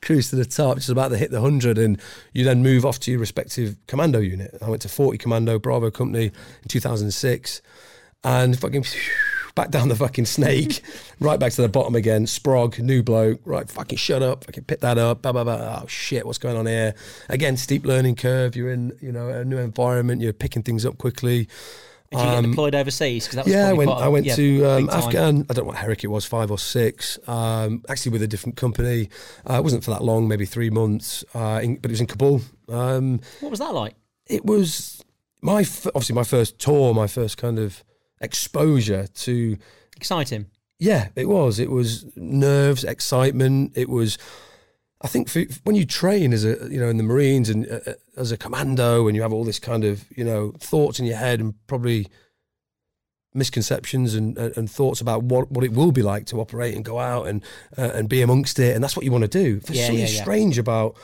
cruise to the top, just about to hit the 100, and you then move off to your respective commando unit. I went to 40 Commando, Bravo Company in 2006, and fucking... back down the fucking snake, right back to the bottom again. Sprog, new bloke, right, fucking shut up, fucking pick that up, blah, blah, blah. Oh shit, what's going on here? Again, steep learning curve, you're in, you know, a new environment, you're picking things up quickly. Did you get deployed overseas? Because that was I went to Afghan, I don't know what Herrick it was, 5 or 6, actually with a different company. It wasn't for that long, maybe 3 months, but it was in Kabul. What was that like? It was... my first tour, my first kind of exposure to... Exciting. Yeah, it was. It was nerves, excitement. It was... I think for, when you train as a, you know, in the Marines and as a commando, and you have all this kind of, you know, thoughts in your head and probably misconceptions and thoughts about what it will be like to operate and go out and be amongst it, and that's what you want to do. There's something strange about,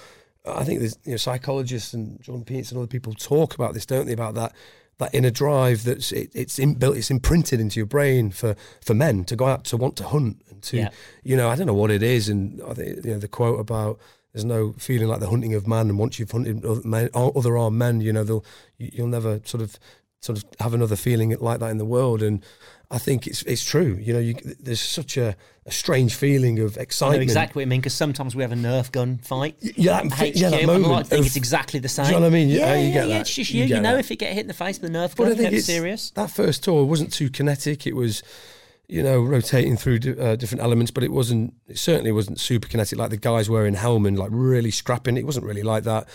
I think there's, you know, psychologists and John Peets and other people talk about this, don't they? About that inner drive that's it's imprinted into your brain for men to go out to want to hunt and to you know, I don't know what it is, and I think, you know, the quote about there's no feeling like the hunting of man, and once you've hunted other armed men, you know, you'll never sort of have another feeling like that in the world. And I think it's true. You know, there's such a strange feeling of excitement. I know exactly what I mean, because sometimes we have a Nerf gun fight. Yeah, that moment. I think it's exactly the same. Do you know what I mean? Yeah, you get that. It's just you know, that. If you get hit in the face with a Nerf gun, I think it's serious. That first tour wasn't too kinetic. It was, you know, rotating through different elements, but it certainly wasn't super kinetic like the guys were in Helmand, like really scrapping. It wasn't really like that.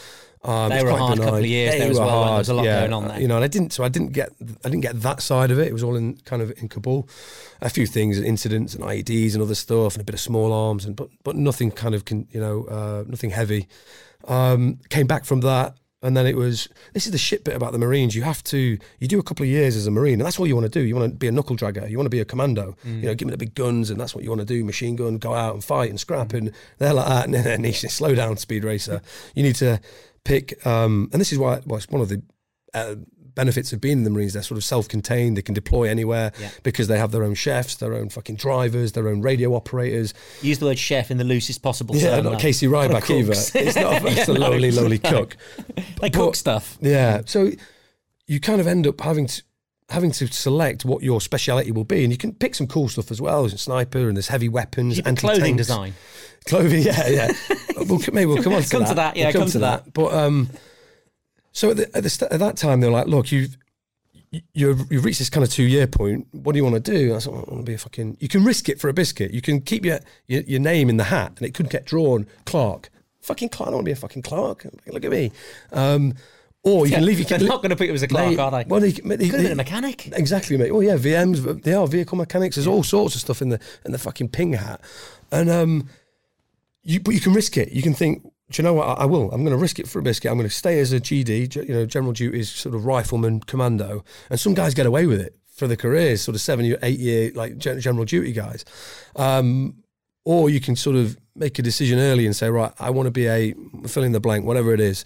They were a hard couple of years there as well. There was a lot going on there. You know, and I didn't get that side of it. It was all in kind of in Kabul, a few things, incidents and IEDs and other stuff, and a bit of small arms, and but nothing kind of nothing heavy. Came back from that, and then it was, this is the shit bit about the Marines. You do a couple of years as a Marine, and that's what you want to do. You want to be a knuckle dragger. You want to be a commando. Mm. You know, give me the big guns, and that's what you want to do. Machine gun, go out and fight and scrap, and they're like that. And then slow down, speed racer. You need to pick, and this is why it's one of the benefits of being in the Marines. They're sort of self-contained. They can deploy anywhere because they have their own chefs, their own fucking drivers, their own radio operators. Use the word chef in the loosest possible term. Yeah, not Casey Ryback either. It's not a lowly cook. They cook stuff. Yeah, so you kind of end up having to select what your speciality will be, and you can pick some cool stuff as well. There's a sniper, and there's heavy weapons, and clothing design. Clothing, yeah. Maybe we'll come on to that. Come to that. But so at that time, they're like, "Look, you've reached this kind of 2 year point. What do you want to do?" And I said, "I want to be a fucking." You can risk it for a biscuit. You can keep your name in the hat, and it could get drawn Clark. Fucking Clark. I don't want to be a fucking Clark. Look at me. Or you can leave. They're not going to put you as a Clark, are they? Well, they could have been a mechanic. Exactly, mate. Oh yeah, VMs. They are vehicle mechanics. There's all sorts of stuff in the fucking ping hat, and But you can risk it. You can think, do you know what? I will. I'm going to risk it for a biscuit. I'm going to stay as a GD, you know, general duties, sort of rifleman, commando. And some guys get away with it for their careers, sort of 7 or 8 year, like general duty guys. Or you can sort of make a decision early and say, right, I want to be a fill in the blank, whatever it is.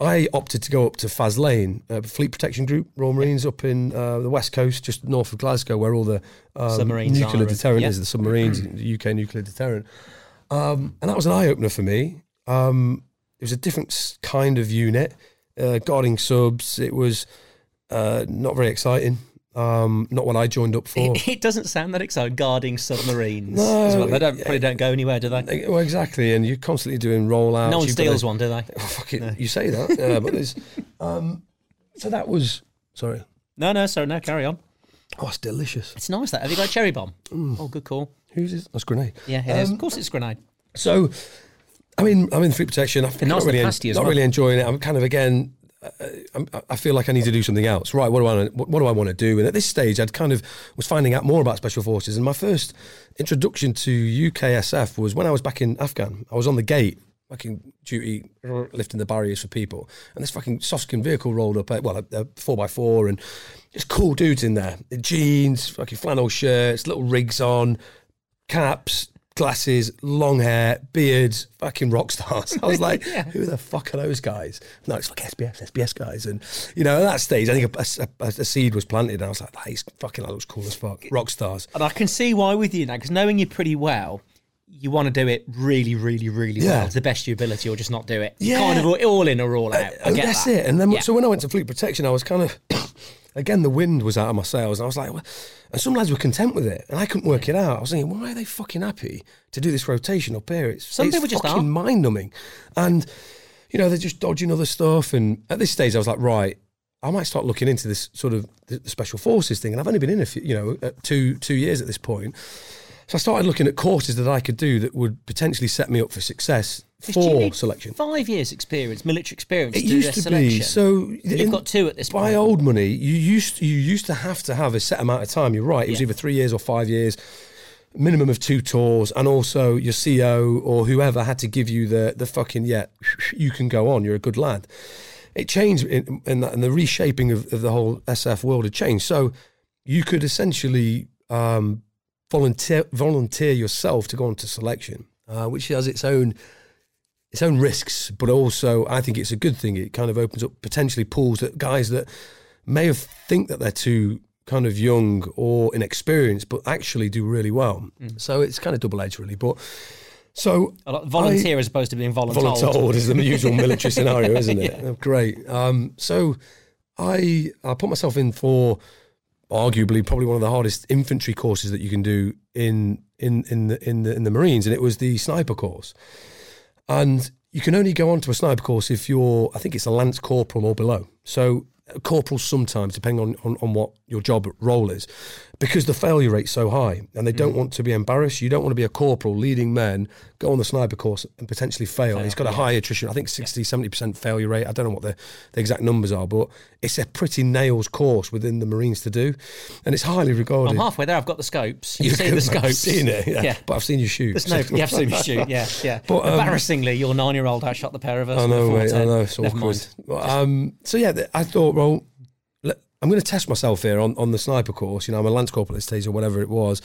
I opted to go up to Faslane, Fleet Protection Group, Royal Marines, up in the West Coast, just north of Glasgow, where all the nuclear deterrent is, the submarines, the UK nuclear deterrent. And that was an eye-opener for me. It was a different kind of unit, guarding subs. It was not very exciting. Not what I joined up for. It doesn't sound that exciting, guarding submarines. No, as well. They probably don't go anywhere, do they? Well, exactly, and you're constantly doing rollouts. No one steals one, do they? Oh, fuck it, no. You say that. Yeah, but there's... so that was... Sorry. No, carry on. Oh, it's delicious. It's nice, that. Have you got a cherry bomb? Oh, good call. Who's this? That's grenade. Yeah, it is. Of course it's grenade. So, I mean, I'm in free protection. I'm not really enjoying it. I'm kind of, again... I feel like I need to do something else. Right, what do I want to do? And at this stage, I'd kind of was finding out more about Special Forces. And my first introduction to UKSF was when I was back in Afghan. I was on the gate, fucking duty, lifting the barriers for people. And this fucking soft-skin vehicle rolled up, a 4x4, and just cool dudes in there. Jeans, fucking flannel shirts, little rigs on, caps, glasses, long hair, beards, fucking rock stars. I was like, who the fuck are those guys? No, it's like SBS guys. And, you know, at that stage, I think a seed was planted. And I was like, that looks cool as fuck. Rock stars. And I can see why with you now, because knowing you pretty well, you want to do it really, really, really well to the best of your ability, or just not do it. Yeah. Kind of all in or all out. That's that. It. And then, so when I went to Fleet Protection, I was kind of... Again, the wind was out of my sails, and I was like, well, and some lads were content with it, and I couldn't work it out. I was thinking, why are they fucking happy to do this rotation up here? It's people just fucking aren't. Mind-numbing. And, you know, they're just dodging other stuff, and at this stage, I was like, right, I might start looking into this sort of the Special Forces thing, and I've only been in a few, 2 years at this point. So I started looking at courses that I could do that would potentially set me up for success for selection. 5 years experience, military experience. It used to be so. You've got two at this point. By old money, you used to have a set amount of time. You're right. It was either 3 years or 5 years, minimum of two tours, and also your CO or whoever had to give you the fucking you can go on. You're a good lad. It changed in the reshaping of the whole SF world had changed. So you could essentially volunteer yourself to go on to selection, which has its own risks, but also I think it's a good thing. It kind of opens up potentially pools that guys that may have think that they're too kind of young or inexperienced, but actually do really well. Mm. So it's kind of double-edged, really. But so volunteer as opposed to being voluntold. Voluntold is the usual military scenario, isn't it? Yeah. Great. So I put myself in for arguably probably one of the hardest infantry courses that you can do in the Marines, and it was the sniper course. And you can only go on to a sniper course if you're, I think it's a lance corporal or below. So corporals sometimes, depending on what your job role is, because the failure rate's so high and they don't want to be embarrassed. You don't want to be a corporal leading men, go on the sniper course and potentially fail. It's got a high attrition, I think 60-70% failure rate. I don't know what the exact numbers are, but it's a pretty nails course within the Marines to do, and it's highly regarded. I'm halfway there, I've got the scopes. You've seen the scopes. I've seen it, but I've seen you shoot. You have seen me shoot, But, embarrassingly, your 9-year-old shot the pair of us. I know, mate, I know, it's awkward. So yeah, I thought, well, I'm going to test myself here on the sniper course. You know, I'm a lance corporal at this stage or whatever it was.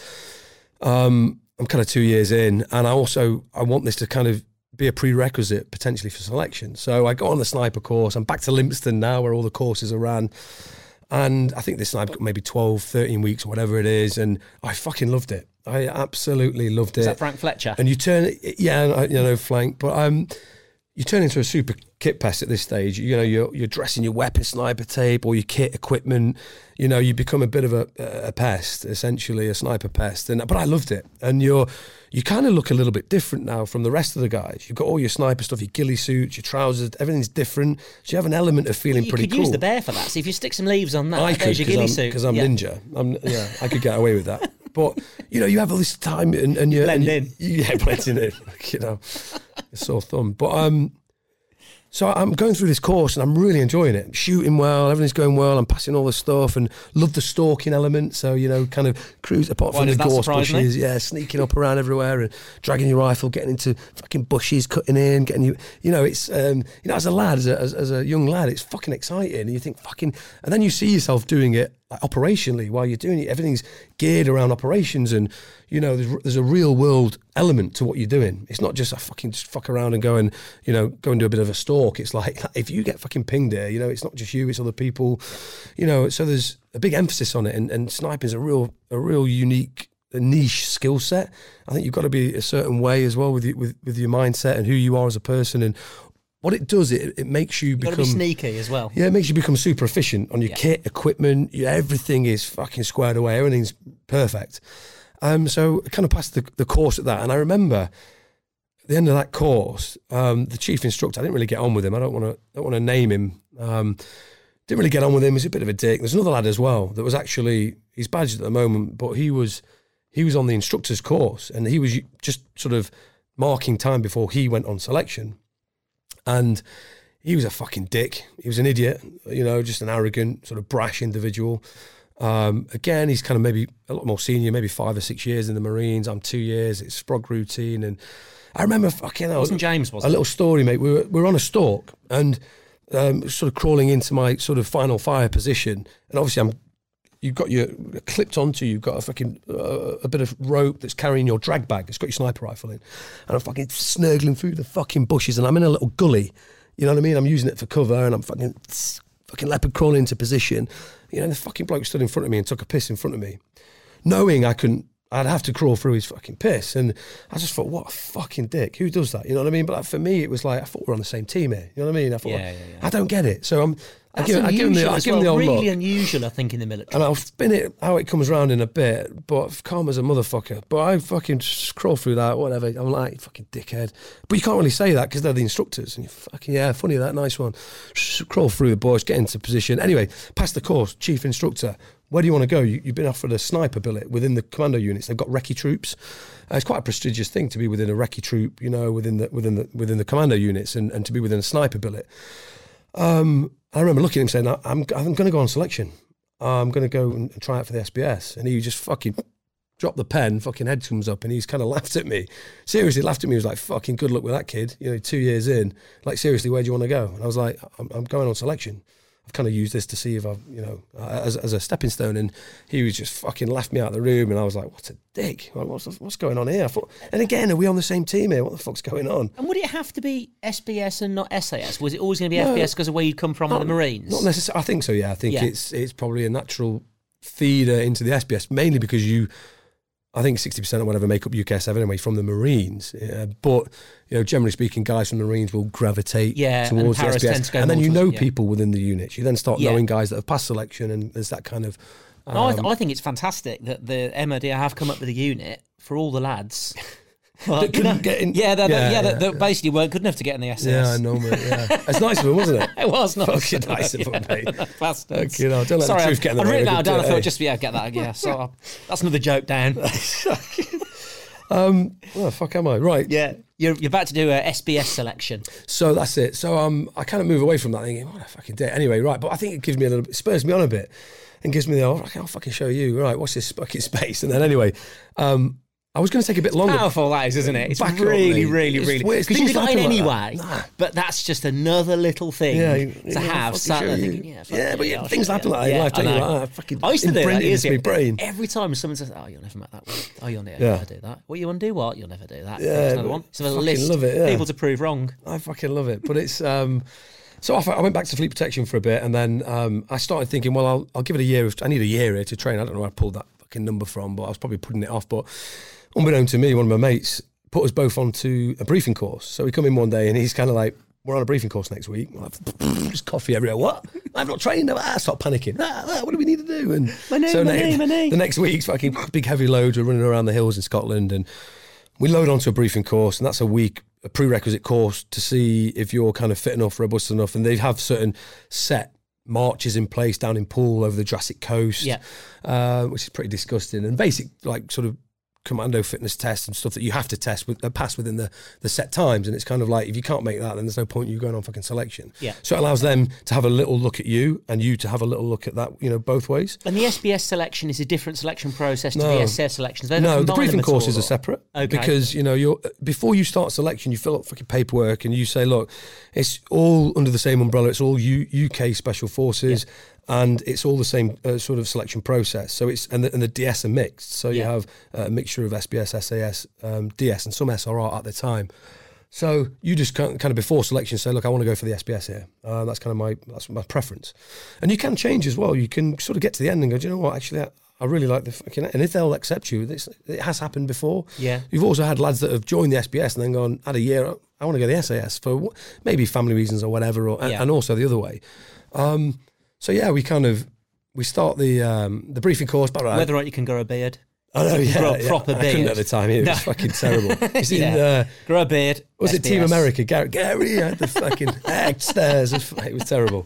I'm kind of 2 years in, and I want this to kind of be a prerequisite potentially for selection. So I got on the sniper course. I'm back to Limpstone now, where all the courses are ran. And I think this sniper got maybe 12, 13 weeks or whatever it is, and I fucking loved it. I absolutely loved it. Is that Frank Fletcher? And you turn, flank, but you turn into a super kit pest at this stage. You know, you're dressing your weapon, sniper tape, or your kit equipment. You know, you become a bit of a pest, essentially a sniper pest. But I loved it. And you kind of look a little bit different now from the rest of the guys. You've got all your sniper stuff, your ghillie suits, your trousers. Everything's different. So you have an element of feeling pretty cool. You could use the bear for that. So if you stick some leaves on that, there's your ghillie suit. Because I'm ninja. I could get away with that. But you know, you have all this time and you're blending, blending in. You know. It's sore thumb. But so I'm going through this course and I'm really enjoying it. I'm shooting well, everything's going well, I'm passing all the stuff and love the stalking element. So, you know, kind of cruise apart from the gorse bushes, sneaking up around everywhere and dragging your rifle, getting into fucking bushes, cutting in, getting it's as a lad, as a young lad, it's fucking exciting. And you think fucking, and then you see yourself doing it like, operationally while you're doing it. Everything's geared around operations, and you know, there's a real world element to what you're doing. It's not just just fuck around and go and do a bit of a stalk. It's like if you get fucking pinged there, you know, it's not just you, it's other people, you know. So there's a big emphasis on it, and sniping's a real unique niche skill set. I think you've got to be a certain way as well with your mindset and who you are as a person, and what it does, it makes you become... You've got to be sneaky as well. Yeah, it makes you become super efficient on your kit, equipment, everything is fucking squared away, everything's perfect. So I kind of passed the course at that, and I remember at the end of that course, the chief instructor, I didn't really get on with him, I don't want to name him, didn't really get on with him, he's a bit of a dick. There's another lad as well that was actually, he's badged at the moment, but he was on the instructor's course, and he was just sort of marking time before he went on selection. And he was a fucking dick. He was an idiot, you know, just an arrogant, sort of brash individual. Again, he's kind of maybe a lot more senior, maybe 5 or 6 years in the Marines. I'm 2 years. It's sprog routine. And I remember fucking... Wasn't James, was it? A little story, mate. We were on a stalk and sort of crawling into my sort of final fire position. And obviously you've got your... Clipped onto you, you've got a fucking... a bit of rope that's carrying your drag bag. It's got your sniper rifle in. And I'm fucking snurgling through the fucking bushes, and I'm in a little gully. You know what I mean? I'm using it for cover, and I'm fucking leopard crawling into position. You know, the fucking bloke stood in front of me and took a piss in front of me, knowing I'd have to crawl through his fucking piss. And I just thought, what a fucking dick. Who does that? You know what I mean? But like, for me, it was like, I thought we're on the same team here. You know what I mean? I thought, I don't get it. So I give him the old look. Really unusual, I think, in the military. And I'll spin it how it comes round in a bit, but calm as a motherfucker. But I fucking scroll through that, whatever. I'm like, fucking dickhead. But you can't really say that because they're the instructors. And you fucking, funny that, nice one. Crawl through the bush, get into position. Anyway, past the course, chief instructor, Where do you want to go? You've been offered a sniper billet within the commando units. They've got recce troops. It's quite a prestigious thing to be within a recce troop, you know, within the commando units, and to be within a sniper billet. I remember looking at him saying, I'm going to go on selection. I'm going to go and try out for the SBS. And he just fucking dropped the pen, fucking head comes up, and he's kind of laughed at me. Seriously laughed at me. He was like, fucking good luck with that kid. You know, 2 years in. Like, seriously, where do you want to go? And I was like, I'm going on selection. I've kind of used this to see if I've, you know, as a stepping stone. And he was just fucking laughed me out of the room. And I was like, what a dick. Like, what's going on here? I thought, and again, are we on the same team here? What the fuck's going on? And would it have to be SBS and not SAS? Was it always going to be SBS because of where you come from and the Marines? Not necessarily. I think so, yeah. I think it's probably a natural feeder into the SBS, mainly because I think 60% or whatever make up UKSF anyway from the Marines, but you know, generally speaking, guys from the Marines will gravitate towards the SBS, and then you know people within the units. You then start knowing guys that have passed selection, and there's that kind of. I think it's fantastic that the MOD have come up with a unit for all the lads. That couldn't get in. That basically weren't good enough to get in the SS. Yeah, I know, mate. Yeah. It's nice of them, wasn't it? It was nice. Fucking nice of them, mate. Bastards. You know, don't let the truth get in the way. I'd written that down. I thought, get that. Yeah, so that's another joke down. Where the fuck am I? Right. Yeah, you're about to do a SBS selection. So that's it. So I kind of move away from that thinking, what a fucking day. Anyway, right, but I think it gives me a little bit, spurs me on a bit, and gives me the, I'll fucking show you. Right, what's this fucking space? And then anyway, I was going to take a bit longer. Powerful, that is, isn't it? It's really, really. Because you got in anyway, but that's just another little thing to have. Sat there thinking, but things happen like that in life, don't you? Like, fucking I used to do that years ago. Brain. Every time someone says, oh, you'll never make that one. Oh, you'll never do that. What, you want to do what? You'll never do that. Yeah, there's another one. So there's a list of people to prove wrong. I fucking love it. But it's... So I went back to Fleet Protection for a bit, and then I started thinking, well, I'll give it a year. I need a year here to train. I don't know where I pulled that fucking number from, but I was probably putting it off, but... Unbeknown to me, one of my mates put us both onto a briefing course. So we come in one day and he's kind of like, we're on a briefing course next week. We're like, just coffee everywhere. What? I've not trained. I start panicking. What do we need to do? And my name. The next week's fucking big heavy loads. We're running around the hills in Scotland, and we load onto a briefing course, and that's a week, a prerequisite course to see if you're kind of fit enough, robust enough. And they have certain set marches in place down in Poole over the Jurassic Coast, which is pretty disgusting. And basic, like, sort of, commando fitness tests and stuff that you have to test with, pass within the set times. And it's kind of like, if you can't make that, then there's no point in you going on fucking selection. Yeah. So it allows them to have a little look at you, and you to have a little look at that, you know, both ways. And the SBS selection is a different selection process to the SS selections. No, the briefing courses are separate. Okay. Because, you know, before you start selection, you fill up fucking paperwork and you say, look, it's all under the same umbrella. It's all UK Special Forces. Yeah. And it's all the same sort of selection process. So it's and the DS are mixed. So you have a mixture of SBS, SAS, DS, and some SRR at the time. So you just kind of before selection say, look, I want to go for the SBS here. That's kind of my preference. And you can change as well. You can sort of get to the end and go, do you know what? Actually, I really like the fucking... And if they'll accept you, it has happened before. Yeah. You've also had lads that have joined the SBS and then gone, had a year, I want to go to the SAS for maybe family reasons or whatever, and also the other way. So yeah, we start the briefing course. But whether or not you can grow a beard. I know, proper beard. I couldn't at the time. It was fucking terrible. Grow a beard. Was SBS. It Team America? Gary had the fucking stairs. It was terrible.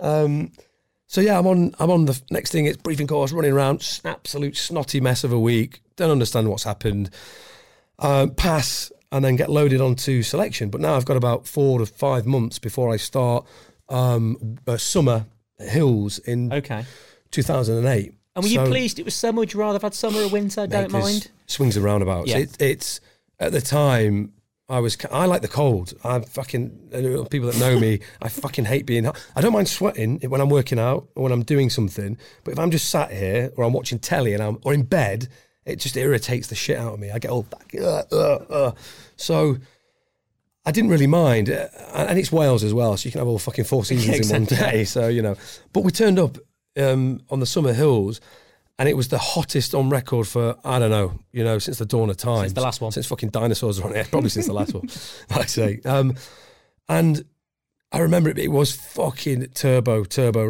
So yeah, I'm on the next thing. It's briefing course, running around, absolute snotty mess of a week. Don't understand what's happened. Pass and then get loaded onto selection. But now I've got about 4 to 5 months before I start summer. Hills in 2008. And were you pleased it was summer? Would you rather have had summer or winter? Don't mind. Swings and roundabouts. Yeah. It's at the time I like the cold. I'm fucking people that know me. I fucking hate being hot. I don't mind sweating when I'm working out or when I'm doing something. But if I'm just sat here or I'm watching telly and I'm or in bed, it just irritates the shit out of me. I get all fucking so. I didn't really mind, and it's Wales as well, so you can have all fucking 4 seasons in one day, so, you know. But we turned up on the summer hills, and it was the hottest on record for, I don't know, you know, since the dawn of time. Since the last one. Since fucking dinosaurs were on it, probably since the last one, I'd say. And I remember it was fucking turbo,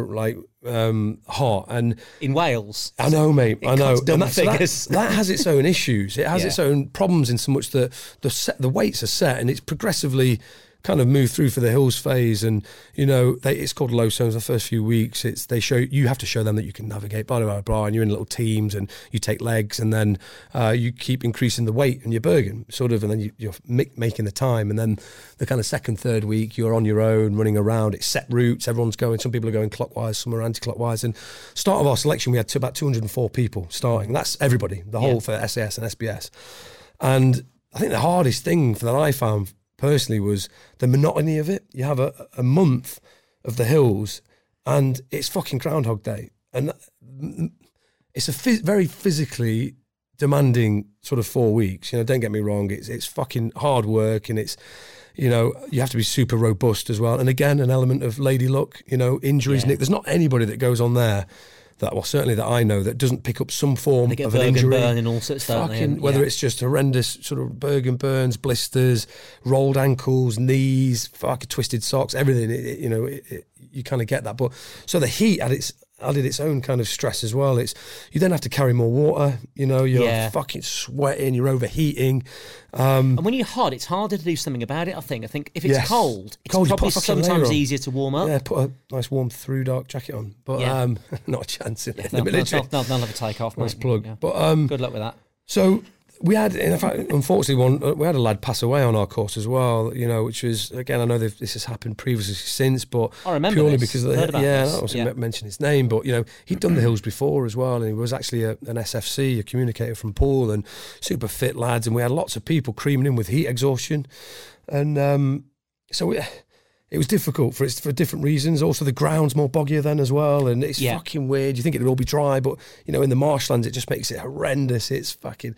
like, hot. And in Wales. I know, mate, I know. And that has its own issues. It has its own problems in so much that the weights are set, and it's progressively kind of move through for the hills phase, and you know it's called low zones. The first few weeks, you have to show them that you can navigate, blah blah blah, and you're in little teams and you take legs, and then you keep increasing the weight and you're berging sort of, and then you're making the time, and then the kind of second, third week you're on your own running around. It's set routes, everyone's going. Some people are going clockwise, some are anti-clockwise. And start of our selection, we had about 204 people starting. That's everybody, the whole for SAS and SBS. And I think the hardest thing that I found personally was the monotony of it. You have a month of the hills and it's fucking Groundhog Day. And it's a very physically demanding sort of 4 weeks. You know, don't get me wrong, it's fucking hard work, and it's, you know, you have to be super robust as well. And again, an element of lady luck, you know, injuries. Yeah. Nick, there's not anybody that goes on there that, well, certainly that I know, that doesn't pick up some form of an injury. Burn and all sorts of fucking, yeah. Whether it's just horrendous sort of Bergen burns, blisters, rolled ankles, knees, fucking twisted socks, everything. You kind of get that. But so the heat added its own kind of stress as well. It's, you then have to carry more water. You know, you're fucking sweating, you're overheating. And when you're hot, it's harder to do something about it. I think if it's cold, it's probably sometimes easier to warm up. Yeah, put a nice warm through dark jacket on, but not a chance in the military. They'll have a take off. Nice plug. Yeah. But good luck with that. So we had, in fact, unfortunately, we had a lad pass away on our course as well. You know, which was, again, I know this has happened previously since, but I remember purely because of the I was going to mention his name, but you know, he'd done the hills before as well, and he was actually an SFC, a communicator from Poole, and super fit lads, and we had lots of people creaming in with heat exhaustion, and it was difficult for different reasons. Also, the ground's more boggier then as well, and it's fucking weird. You think it would all be dry, but, you know, in the marshlands, it just makes it horrendous. It's fucking...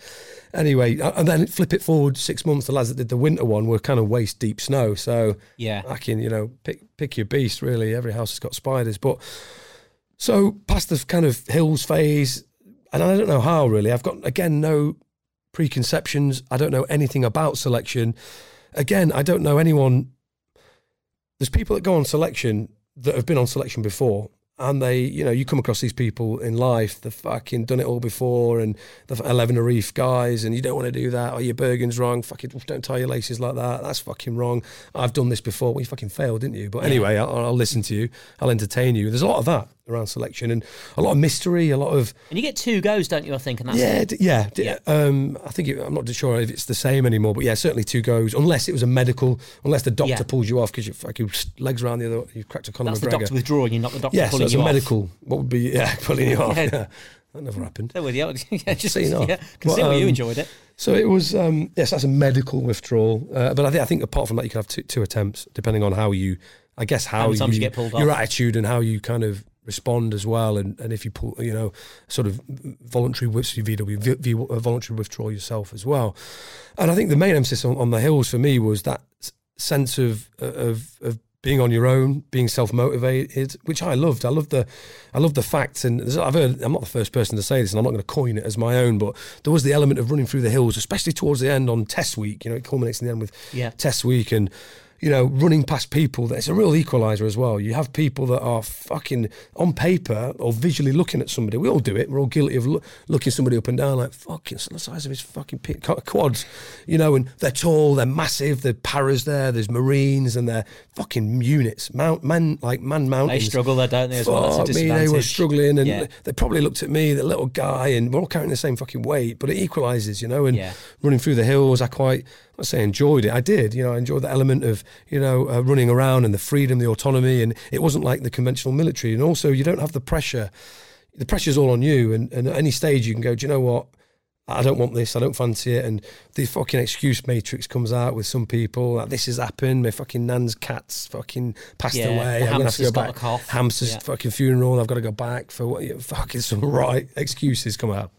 Anyway, and then flip it forward 6 months, the lads that did the winter one were kind of waist-deep snow, so... Yeah. Fucking, you know, pick your beast, really. Every house has got spiders, but... So, past the kind of hills phase, and I don't know how, really. I've got, again, no preconceptions. I don't know anything about selection. Again, I don't know anyone... There's people that go on selection that have been on selection before, and they, you know, you come across these people in life, they've fucking done it all before, and the 11 Arif guys, and you don't want to do that, or your Bergen's wrong, fucking don't tie your laces like that, that's fucking wrong, I've done this before. Well, you fucking failed, didn't you? But anyway, I'll listen to you, I'll entertain you. There's a lot of that around selection, and a lot of mystery, a lot of... And you get two goes, don't you, I think? And that's I think I'm not sure if it's the same anymore, but yeah, certainly two goes, unless it was a medical, unless the doctor pulls you off because your fucking legs around the other, you've cracked a Conor McGregor. That's the doctor withdrawing you, not the doctor pulling you off. Yeah, so it's a medical, what would be, pulling you off, That never happened. There we go. Just so you know. You enjoyed it. So it was, that's a medical withdrawal, but I think apart from that, you can have two attempts, depending on how you, I guess, how you get pulled off, your attitude and how you kind of respond as well, and if you pull, you know, sort of voluntary withdrawal yourself as well. And I think the main emphasis on the hills for me was that sense of being on your own, being self motivated, which I loved. I loved the fact, and I've heard, I'm not the first person to say this, and I'm not going to coin it as my own, but there was the element of running through the hills, especially towards the end on test week. You know, it culminates in the end with test week, and you know, running past people, that's a real equaliser as well. You have people that are fucking on paper or visually looking at somebody. We all do it. We're all guilty of looking somebody up and down like, fucking, it's the size of his fucking quads. You know, and they're tall, they're massive, they're paras there, there's Marines, and they're fucking units, man mountains. They struggle there, don't they, as well? That's a disadvantage. They were struggling, and they probably looked at me, the little guy, and we're all carrying the same fucking weight, but it equalises, you know, and running through the hills, I say enjoyed it. I did, you know, I enjoyed the element of, you know, running around and the freedom, the autonomy, and it wasn't like the conventional military. And also, you don't have the pressure. The pressure's all on you, and at any stage you can go, do you know what? I don't want this, I don't fancy it, and the fucking excuse matrix comes out with some people, like, this has happened, my fucking nan's cat's fucking passed away, I'm going to have to go back, hamster's fucking funeral, I've got to go back for what, fucking some right excuses come out.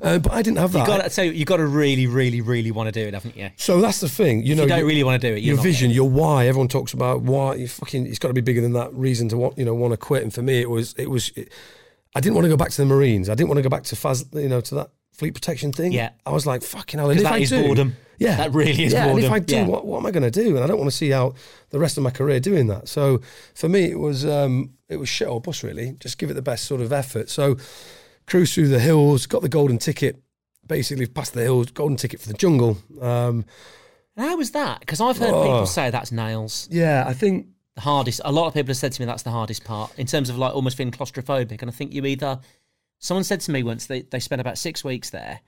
But I didn't have that. So you've got to really, really, really want to do it, haven't you? So that's the thing. You know, if you don't really want to do it, your vision, your why. Everyone talks about why. You fucking, it's got to be bigger than that reason to want to quit. And for me, it was I didn't want to go back to the Marines. I didn't want to go back to Faslane, you know, to that Fleet Protection thing. Yeah, I was like, fucking hell. And if that is boredom. Yeah, that really is boredom. And if I do, what am I going to do? And I don't want to see out the rest of my career doing that. So for me, it was shit or bust, really. Just give it the best sort of effort. So. Cruise through the hills, got the golden ticket, basically past the hills, golden ticket for the jungle. And how was that? Because I've heard people say that's nails. Yeah, I think... the hardest. A lot of people have said to me that's the hardest part in terms of like almost being claustrophobic. And I think you either... someone said to me once they spent about 6 weeks there,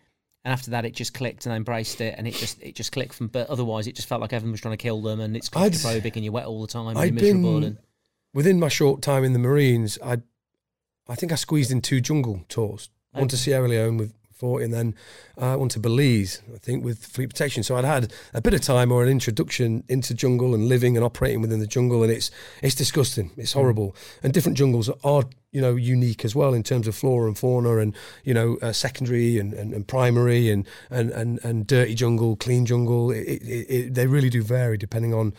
and after that it just clicked and I embraced it, and it just clicked from... but otherwise it just felt like everyone was trying to kill them, and it's claustrophobic and you're wet all the time and you're miserable. And within my short time in the Marines, I think I squeezed in 2 jungle tours. Okay. One to Sierra Leone with 40, and then one to Belize, I think, with Fleet Protection. So I'd had a bit of time or an introduction into jungle and living and operating within the jungle, and it's disgusting. It's horrible. And different jungles are, you know, unique as well in terms of flora and fauna, and, you know, secondary and primary and dirty jungle, clean jungle. They really do vary depending on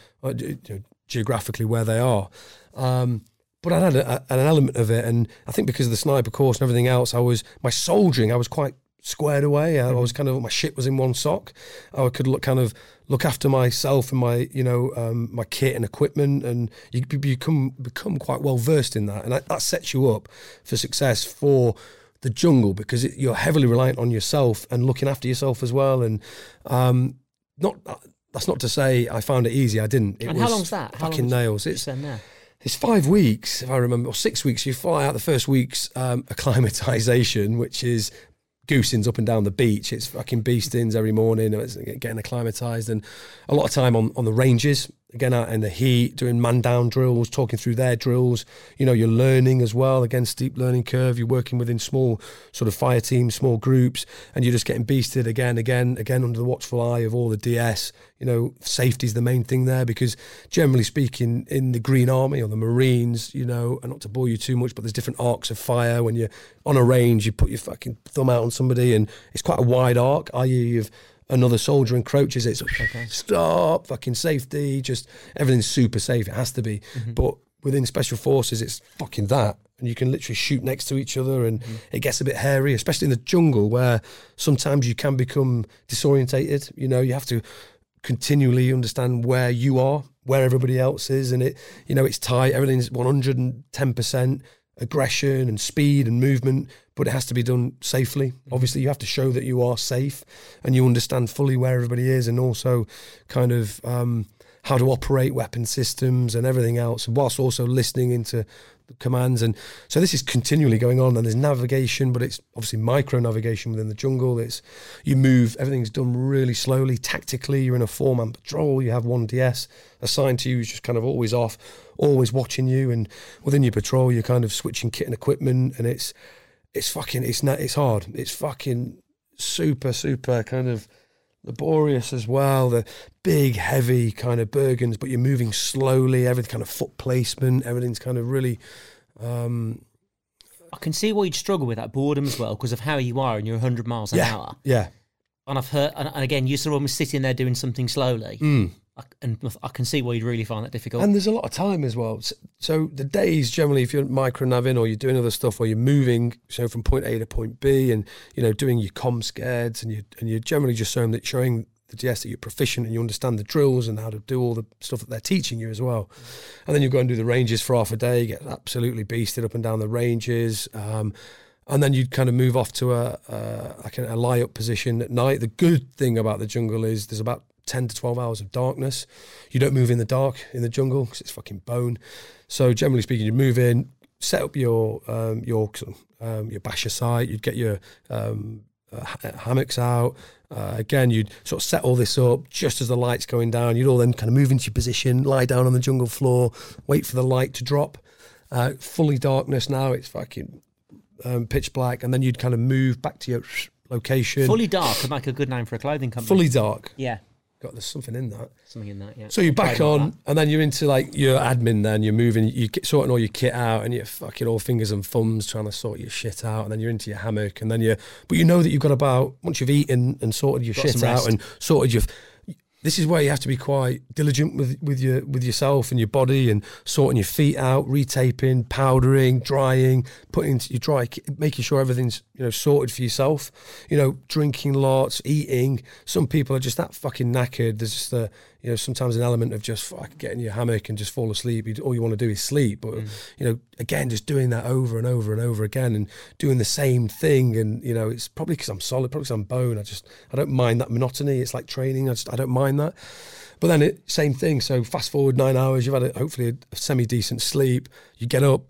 geographically where they are. But I had an element of it, and I think because of the sniper course and everything else, my soldiering, I was quite squared away. I was kind of, my shit was in one sock. I could look after myself and my, you know, my kit and equipment, and you become quite well versed in that, and that sets you up for success for the jungle, because you're heavily reliant on yourself and looking after yourself as well, and that's not to say I found it easy. I didn't. It was how long's that? Fucking nails. It's 5 weeks, if I remember, or 6 weeks. You fly out the first week's acclimatization, which is goosings up and down the beach. It's fucking beastings every morning. It's getting acclimatized, and a lot of time on the ranges, again, out in the heat, doing man-down drills, talking through their drills. You know, you're learning as well. Again, steep learning curve. You're working within small sort of fire teams, small groups, and you're just getting beasted again under the watchful eye of all the DS. You know, safety's the main thing there, because generally speaking, in the Green Army or the Marines, you know, and not to bore you too much, but there's different arcs of fire. When you're on a range, you put your fucking thumb out on somebody, and it's quite a wide arc, i.e. you've another soldier encroaches, it's okay. Stop, fucking safety, just everything's super safe, it has to be. Mm-hmm. But within Special Forces, it's fucking that. And you can literally shoot next to each other, and it gets a bit hairy, especially in the jungle, where sometimes you can become disorientated. You know, you have to continually understand where you are, where everybody else is, and it, you know, it's tight, everything's 110% aggression and speed and movement, but it has to be done safely. Obviously, you have to show that you are safe and you understand fully where everybody is, and also kind of how to operate weapon systems and everything else, whilst also listening into the commands. And so this is continually going on, and there's navigation, but it's obviously micro-navigation within the jungle. It's, you move, everything's done really slowly. Tactically, you're in a four-man patrol, you have one DS assigned to you who's just kind of always off, always watching you, and within your patrol, you're kind of switching kit and equipment, and it's hard. It's fucking super, super kind of laborious as well. The big, heavy kind of Bergens, but you're moving slowly. Every kind of foot placement, everything's kind of really... I can see why you'd struggle with that boredom as well, because of how you are, and you're 100 miles an hour. Yeah. And I've heard, and again, you're sort of almost sitting there doing something slowly. Mm. And I can see why you'd really find that difficult. And there's a lot of time as well. So the days, generally, if you're micro-navving or you're doing other stuff where you're moving, so from point A to point B, and, you know, doing your comm scads, and you're generally just showing the DS that you're proficient and you understand the drills and how to do all the stuff that they're teaching you as well. And then you go and do the ranges for half a day, you get absolutely beasted up and down the ranges, and then you'd kind of move off to a lie-up position at night. The good thing about the jungle is there's about 10 to 12 hours of darkness. You don't move in the dark in the jungle because it's fucking bone. So generally speaking, you move in, set up your basher site, you'd get your hammocks out. Again, you'd sort of set all this up just as the light's going down. You'd all then kind of move into your position, lie down on the jungle floor, wait for the light to drop. Fully darkness now, it's fucking pitch black, and then you'd kind of move back to your location. Fully Dark would make a good name for a clothing company. Fully Dark. Yeah. There's something in that. Something in that, yeah. So you're back on, and then you're into like your admin then, you're moving, you're sorting all your kit out, and you're fucking all fingers and thumbs trying to sort your shit out, and then you're into your hammock, and then but you know that you've got about, once you've eaten and sorted your shit out and sorted your... This is where you have to be quite diligent with yourself and your body, and sorting your feet out, retaping, powdering, drying, putting into your dry, making sure everything's, you know, sorted for yourself. You know, drinking lots, eating. Some people are just that fucking knackered. There's just sometimes an element of just get in your hammock and just fall asleep. All you want to do is sleep. But, you know, again, just doing that over and over and over again, and doing the same thing. And, you know, it's probably because I'm solid, probably because I'm bone. I don't mind that monotony. It's like training. I don't mind doing that. But then it, same thing. So fast forward 9 hours, you've had a, hopefully a semi-decent sleep. You get up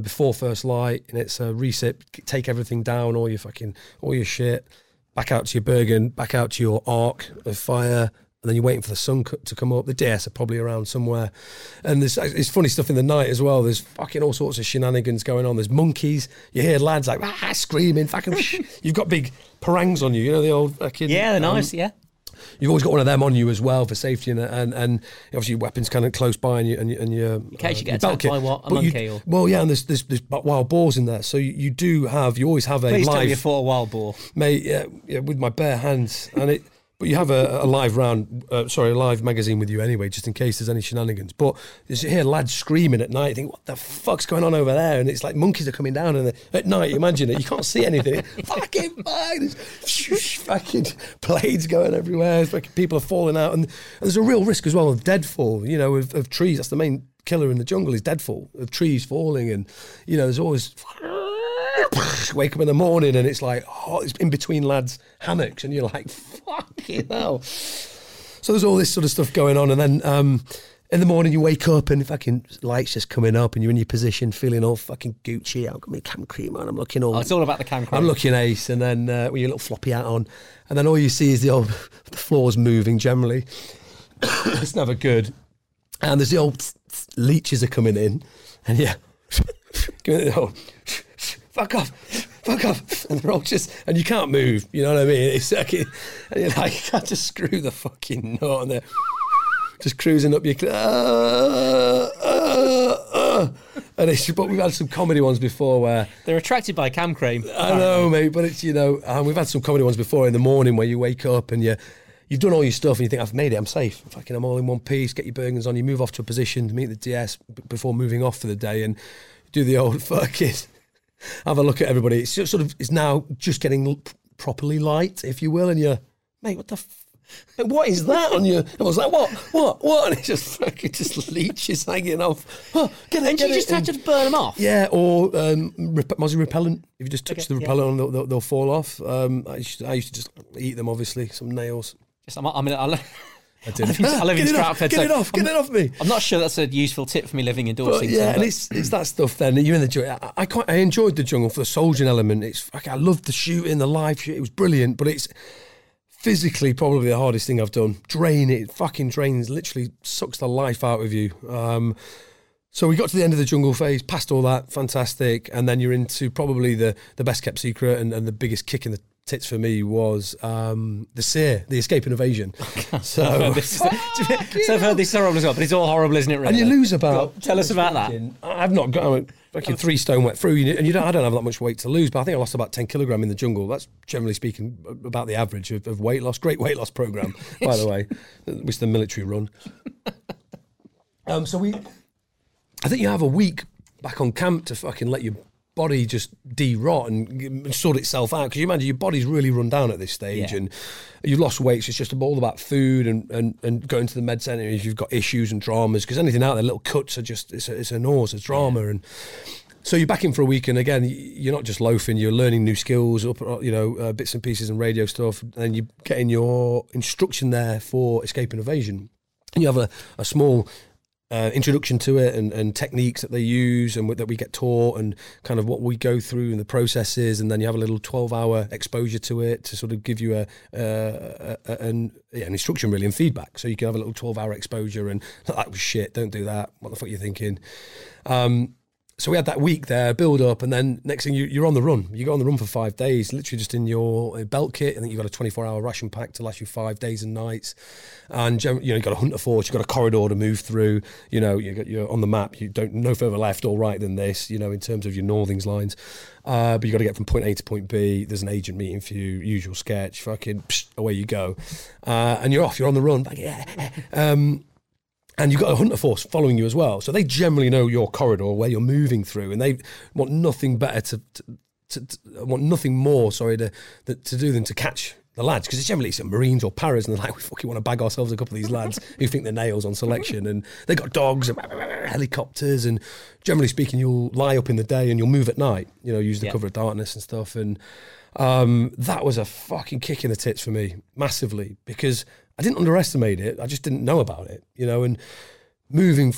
before first light, and it's a reset. Take everything down, all your shit, back out to your Bergen, back out to your arc of fire, and then you're waiting for the sun to come up. The DS are probably around somewhere. And there's funny stuff in the night as well. There's fucking all sorts of shenanigans going on. There's monkeys. You hear lads like, screaming, fucking, you've got big parangs on you. You know, the old fucking... Yeah, they're nice, yeah. You've always got one of them on you as well for safety, and obviously your weapons kind of close by, and your in case you get attacked by what, a monkey or... Well, yeah, and there's wild boars in there, so you always have a live... Please tell me you fought a wild boar, mate. Yeah, with my bare hands, and it. But you have a live magazine with you anyway, just in case there's any shenanigans. But you hear lads screaming at night, you think, what the fuck's going on over there? And it's like monkeys are coming down, and at night, imagine it, you can't see anything. Fucking bugs, fucking blades going everywhere, fucking people are falling out. And there's a real risk as well of deadfall, you know, of trees. That's the main killer in the jungle, is deadfall, of trees falling. And, you know, there's always... wake up in the morning and it's like, oh, it's in between lads' hammocks, and you're like, fucking hell. So there's all this sort of stuff going on, and then in the morning you wake up and fucking lights just coming up, and you're in your position feeling all fucking Gucci. I've got my cam cream on, I'm looking all... Oh, it's all about the cam cream. I'm looking ace, and then with your little floppy hat on, and then all you see is the floor's moving generally. It's never good. And there's the old leeches are coming in, and yeah, give it the old... fuck off, and they're all just, and you can't move, you know what I mean? It's like, and you're like, you can't just screw the fucking knot, and they're just cruising up your, and it's, but we've had some comedy ones before where... They're attracted by cam cream. I know, mate, but it's, you know, we've had some comedy ones before in the morning where you wake up and you've done all your stuff and you think, I've made it, I'm safe. Fucking, I'm all in one piece, get your Bergens on, you move off to a position to meet the DS before moving off for the day, and do the old fucking... Have a look at everybody. It's just sort of, it's now just getting properly light, if you will, and you're, mate, what the what is that on you? I was like, what? And it just fucking just leeches hanging off. Oh, had to burn them off? Yeah, or mozzie repellent. If you just touch the repellent on, they'll fall off. I used to just eat them, obviously, some nails. Yes, I live in Stratford. Get it off me. I'm not sure that's a useful tip for me living indoors. But yeah, and it's that stuff then. You're in the jungle. I enjoyed the jungle for the soldiering element. It's like, I loved the shooting, the live shit. It was brilliant, but it's physically probably the hardest thing I've done. It fucking drains, literally sucks the life out of you. So we got to the end of the jungle phase, past all that, fantastic, and then you're into probably the best kept secret and the biggest kick in the tits for me was the SEER, the escape and evasion. So I've heard this horrible as well, but it's all horrible, isn't it? Really? And you lose about... Tell us about that. I've not got... I'm fucking 3 stone wet through, and I don't have that much weight to lose, but I think I lost about 10 kilogram in the jungle. That's generally speaking about the average of weight loss. Great weight loss program, by the way, which the military run. I think you have a week back on camp to fucking let your body just de-rot and sort itself out, because you imagine your body's really run down at this stage, and you've lost weight, so it's just all about food and going to the med centre if you've got issues and dramas, because anything out there, little cuts are just, it's a nause, it's drama, and so you're back in for a week, and again, you're not just loafing, you're learning new skills, bits and pieces and radio stuff, and you're getting your instruction there for escape and evasion, and you have a small... introduction to it and techniques that they use and that we get taught and kind of what we go through and the processes, and then you have a little 12-hour exposure to it to sort of give you an instruction really and feedback, so you can have a little 12-hour exposure and that was shit, don't do that, what the fuck are you thinking? So we had that week there, build up, and then next thing you're on the run. You go on the run for 5 days, literally just in your belt kit. I think you've got a 24-hour ration pack to last you 5 days and nights. And you've got a hunter force, you've got a corridor to move through. You know, you're on the map. You don't no further left or right than this. You know, in terms of your northings lines. But you got to get from point A to point B. There's an agent meeting for you. Usual sketch. Fucking away you go, and you're off. You're on the run. And you've got a hunter force following you as well. So they generally know your corridor, where you're moving through, and they want nothing better to do than to catch the lads, because it's generally some Marines or Paras, and they're like, we fucking want to bag ourselves a couple of these lads who think they're nails on selection, and they got dogs and helicopters, and generally speaking, you'll lie up in the day and you'll move at night, you know, use the cover of darkness and stuff, and that was a fucking kick in the tits for me, massively, because I didn't underestimate it. I just didn't know about it, you know, and moving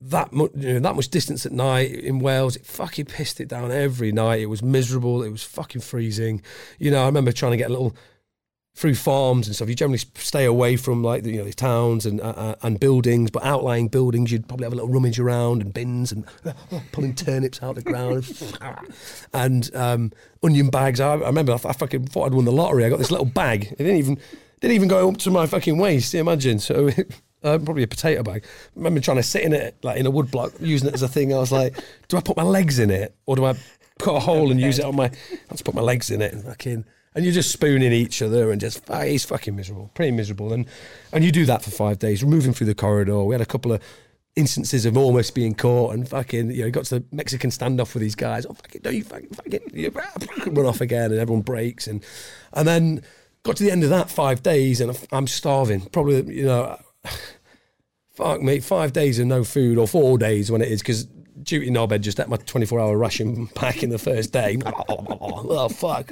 that much distance at night in Wales, it fucking pissed it down every night. It was miserable. It was fucking freezing. You know, I remember trying to get a little through farms and stuff. You generally stay away from like the, you know, the towns and buildings, but outlying buildings, you'd probably have a little rummage around and bins and pulling turnips out of the ground and onion bags. I remember I fucking thought I'd won the lottery. I got this little bag. It didn't even go up to my fucking waist. Imagine. So probably a potato bag. I remember trying to sit in it like in a wood block, using it as a thing. I was like, do I put my legs in it or do I cut a hole and use it on my? I just put my legs in it and fucking. And you're just spooning each other and just, he's fucking miserable, pretty miserable. And you do that for 5 days, moving through the corridor. We had a couple of instances of almost being caught and fucking, you know, got to the Mexican standoff with these guys. Oh, fucking, no, you fucking, you run off again and everyone breaks. And then got to the end of that 5 days and I'm starving. Probably, you know, fuck me, 5 days of no food or 4 days when it is because duty knob had just ate my 24-hour ration pack in the first day. Oh, fuck.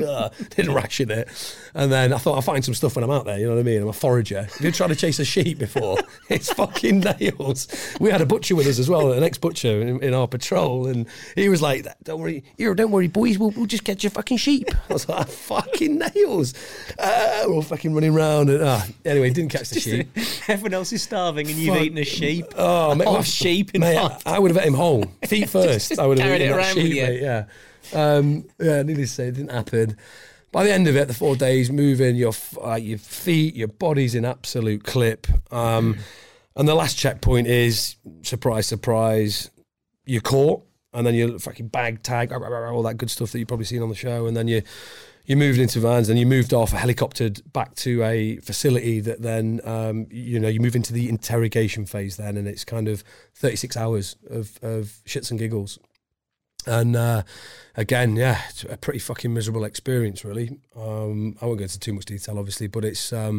Didn't ration it. And then I thought, I'll find some stuff when I'm out there, you know what I mean? I'm a forager. If you tried to chase a sheep before, it's fucking nails. We had a butcher with us as well, an ex-butcher in our patrol, and he was like, don't worry, boys, we'll just catch your fucking sheep. I was like, fucking nails. We're all fucking running round. Anyway, didn't catch the sheep. Everyone else is starving and you've eaten a sheep. Oh, mate. I would have ate him whole. Feet first, I would have carried it around sheep, with you. Mate, yeah. Needless to say, it didn't happen. By the end of it, the 4 days, moving your feet, your body's in absolute clip. And the last checkpoint is, surprise, surprise, you're caught, and then you're fucking bag tag, all that good stuff that you've probably seen on the show, and then you moved into vans, and you moved off, helicoptered back to a facility that then, you know, you move into the interrogation phase then, and it's kind of 36 hours of shits and giggles. And again, yeah, it's a pretty fucking miserable experience, really. I won't go into too much detail, obviously, but it's, a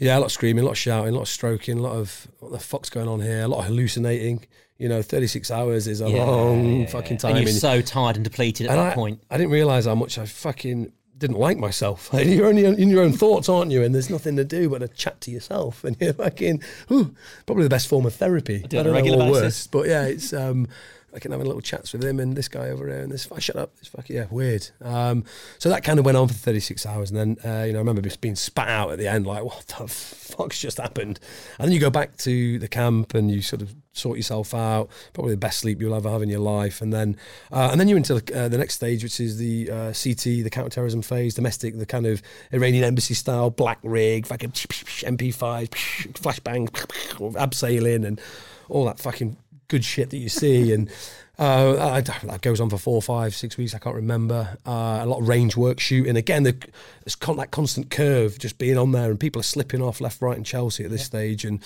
lot of screaming, a lot of shouting, a lot of stroking, a lot of, what the fuck's going on here, a lot of hallucinating. You know, 36 hours is a long fucking time. And you're so tired and depleted at that point. I didn't realise how much I fucking didn't like myself. Like, you're only in your own thoughts, aren't you? And there's nothing to do but to chat to yourself. And you're fucking, probably the best form of therapy. I do on a regular basis. But yeah, it's like having little chats with him and this guy over here and this, shut up, it's fucking, yeah, weird. So that kind of went on for 36 hours. And then, you know, I remember just being spat out at the end, like, what the fuck's just happened? And then you go back to the camp and you sort of sort yourself out, probably the best sleep you'll ever have in your life. And then you're into the next stage, which is the CT, the counterterrorism phase, domestic, the kind of Iranian embassy style, black rig, fucking MP5, flashbang, abseiling and all that fucking good shit that you see. And that goes on for 4, 5, 6 weeks, I can't remember. A lot of range work shooting. Again, there's that constant curve just being on there and people are slipping off left, right and Chelsea at this stage. And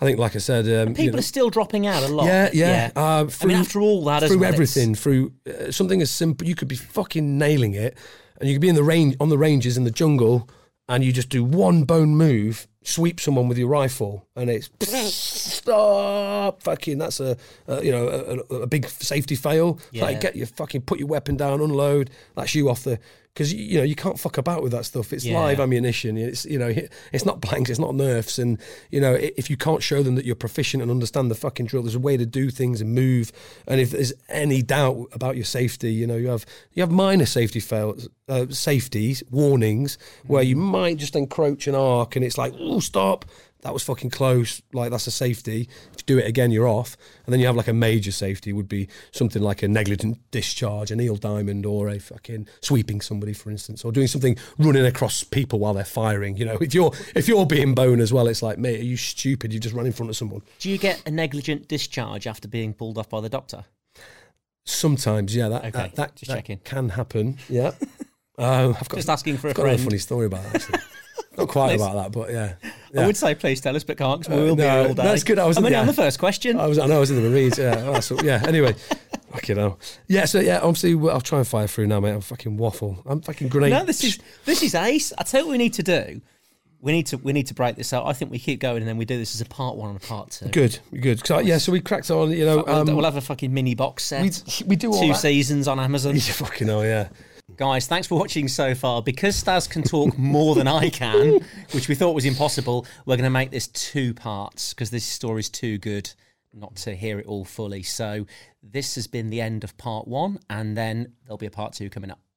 I think, like I said... people are still dropping out a lot. Yeah. After all that... Through everything, through something as simple... You could be fucking nailing it and you could be on the ranges in the jungle and you just do one bone move, sweep someone with your rifle and it's... stop! Fucking, that's a big safety fail. Yeah. Like, get your fucking, put your weapon down, unload. That's you off the... Because, you know, you can't fuck about with that stuff. It's live ammunition. It's, you know, it's not blanks, it's not nerfs. And, you know, if you can't show them that you're proficient and understand the fucking drill, there's a way to do things and move. And if there's any doubt about your safety, you know, you have minor safety fails, safeties, warnings, where you might just encroach an arc and it's like, oh, stop. That was fucking close, like that's a safety. If you do it again, you're off. And then you have like a major safety would be something like a negligent discharge, a Neil Diamond or a fucking sweeping somebody, for instance, or doing something running across people while they're firing. You know, if you're being boned as well, it's like, mate, are you stupid? You just ran in front of someone. Do you get a negligent discharge after being pulled off by the doctor? Sometimes, yeah. That can happen, yeah. I've got a funny story about that, actually. Not quite about that, but yeah. I would say please tell us, but can't, because we'll be here all day. That's good. I was on the first question. I know I was in the Marines, yeah. Anyway, fucking hell. Yeah, so yeah, obviously, I'll try and fire through now, mate. I'm fucking waffle. I'm fucking great. No, this is ace. I tell you what we need to do. We need to break this up. I think we keep going and then we do this as a part one and a part two. Good. So we cracked on, you know. We'll have a fucking mini box set. We do all 2 seasons on Amazon. You fucking hell, yeah. Guys, thanks for watching so far. Because Staz can talk more than I can, which we thought was impossible, we're going to make this two parts because this story's too good not to hear it all fully. So this has been the end of part one, and then there'll be a part two coming up.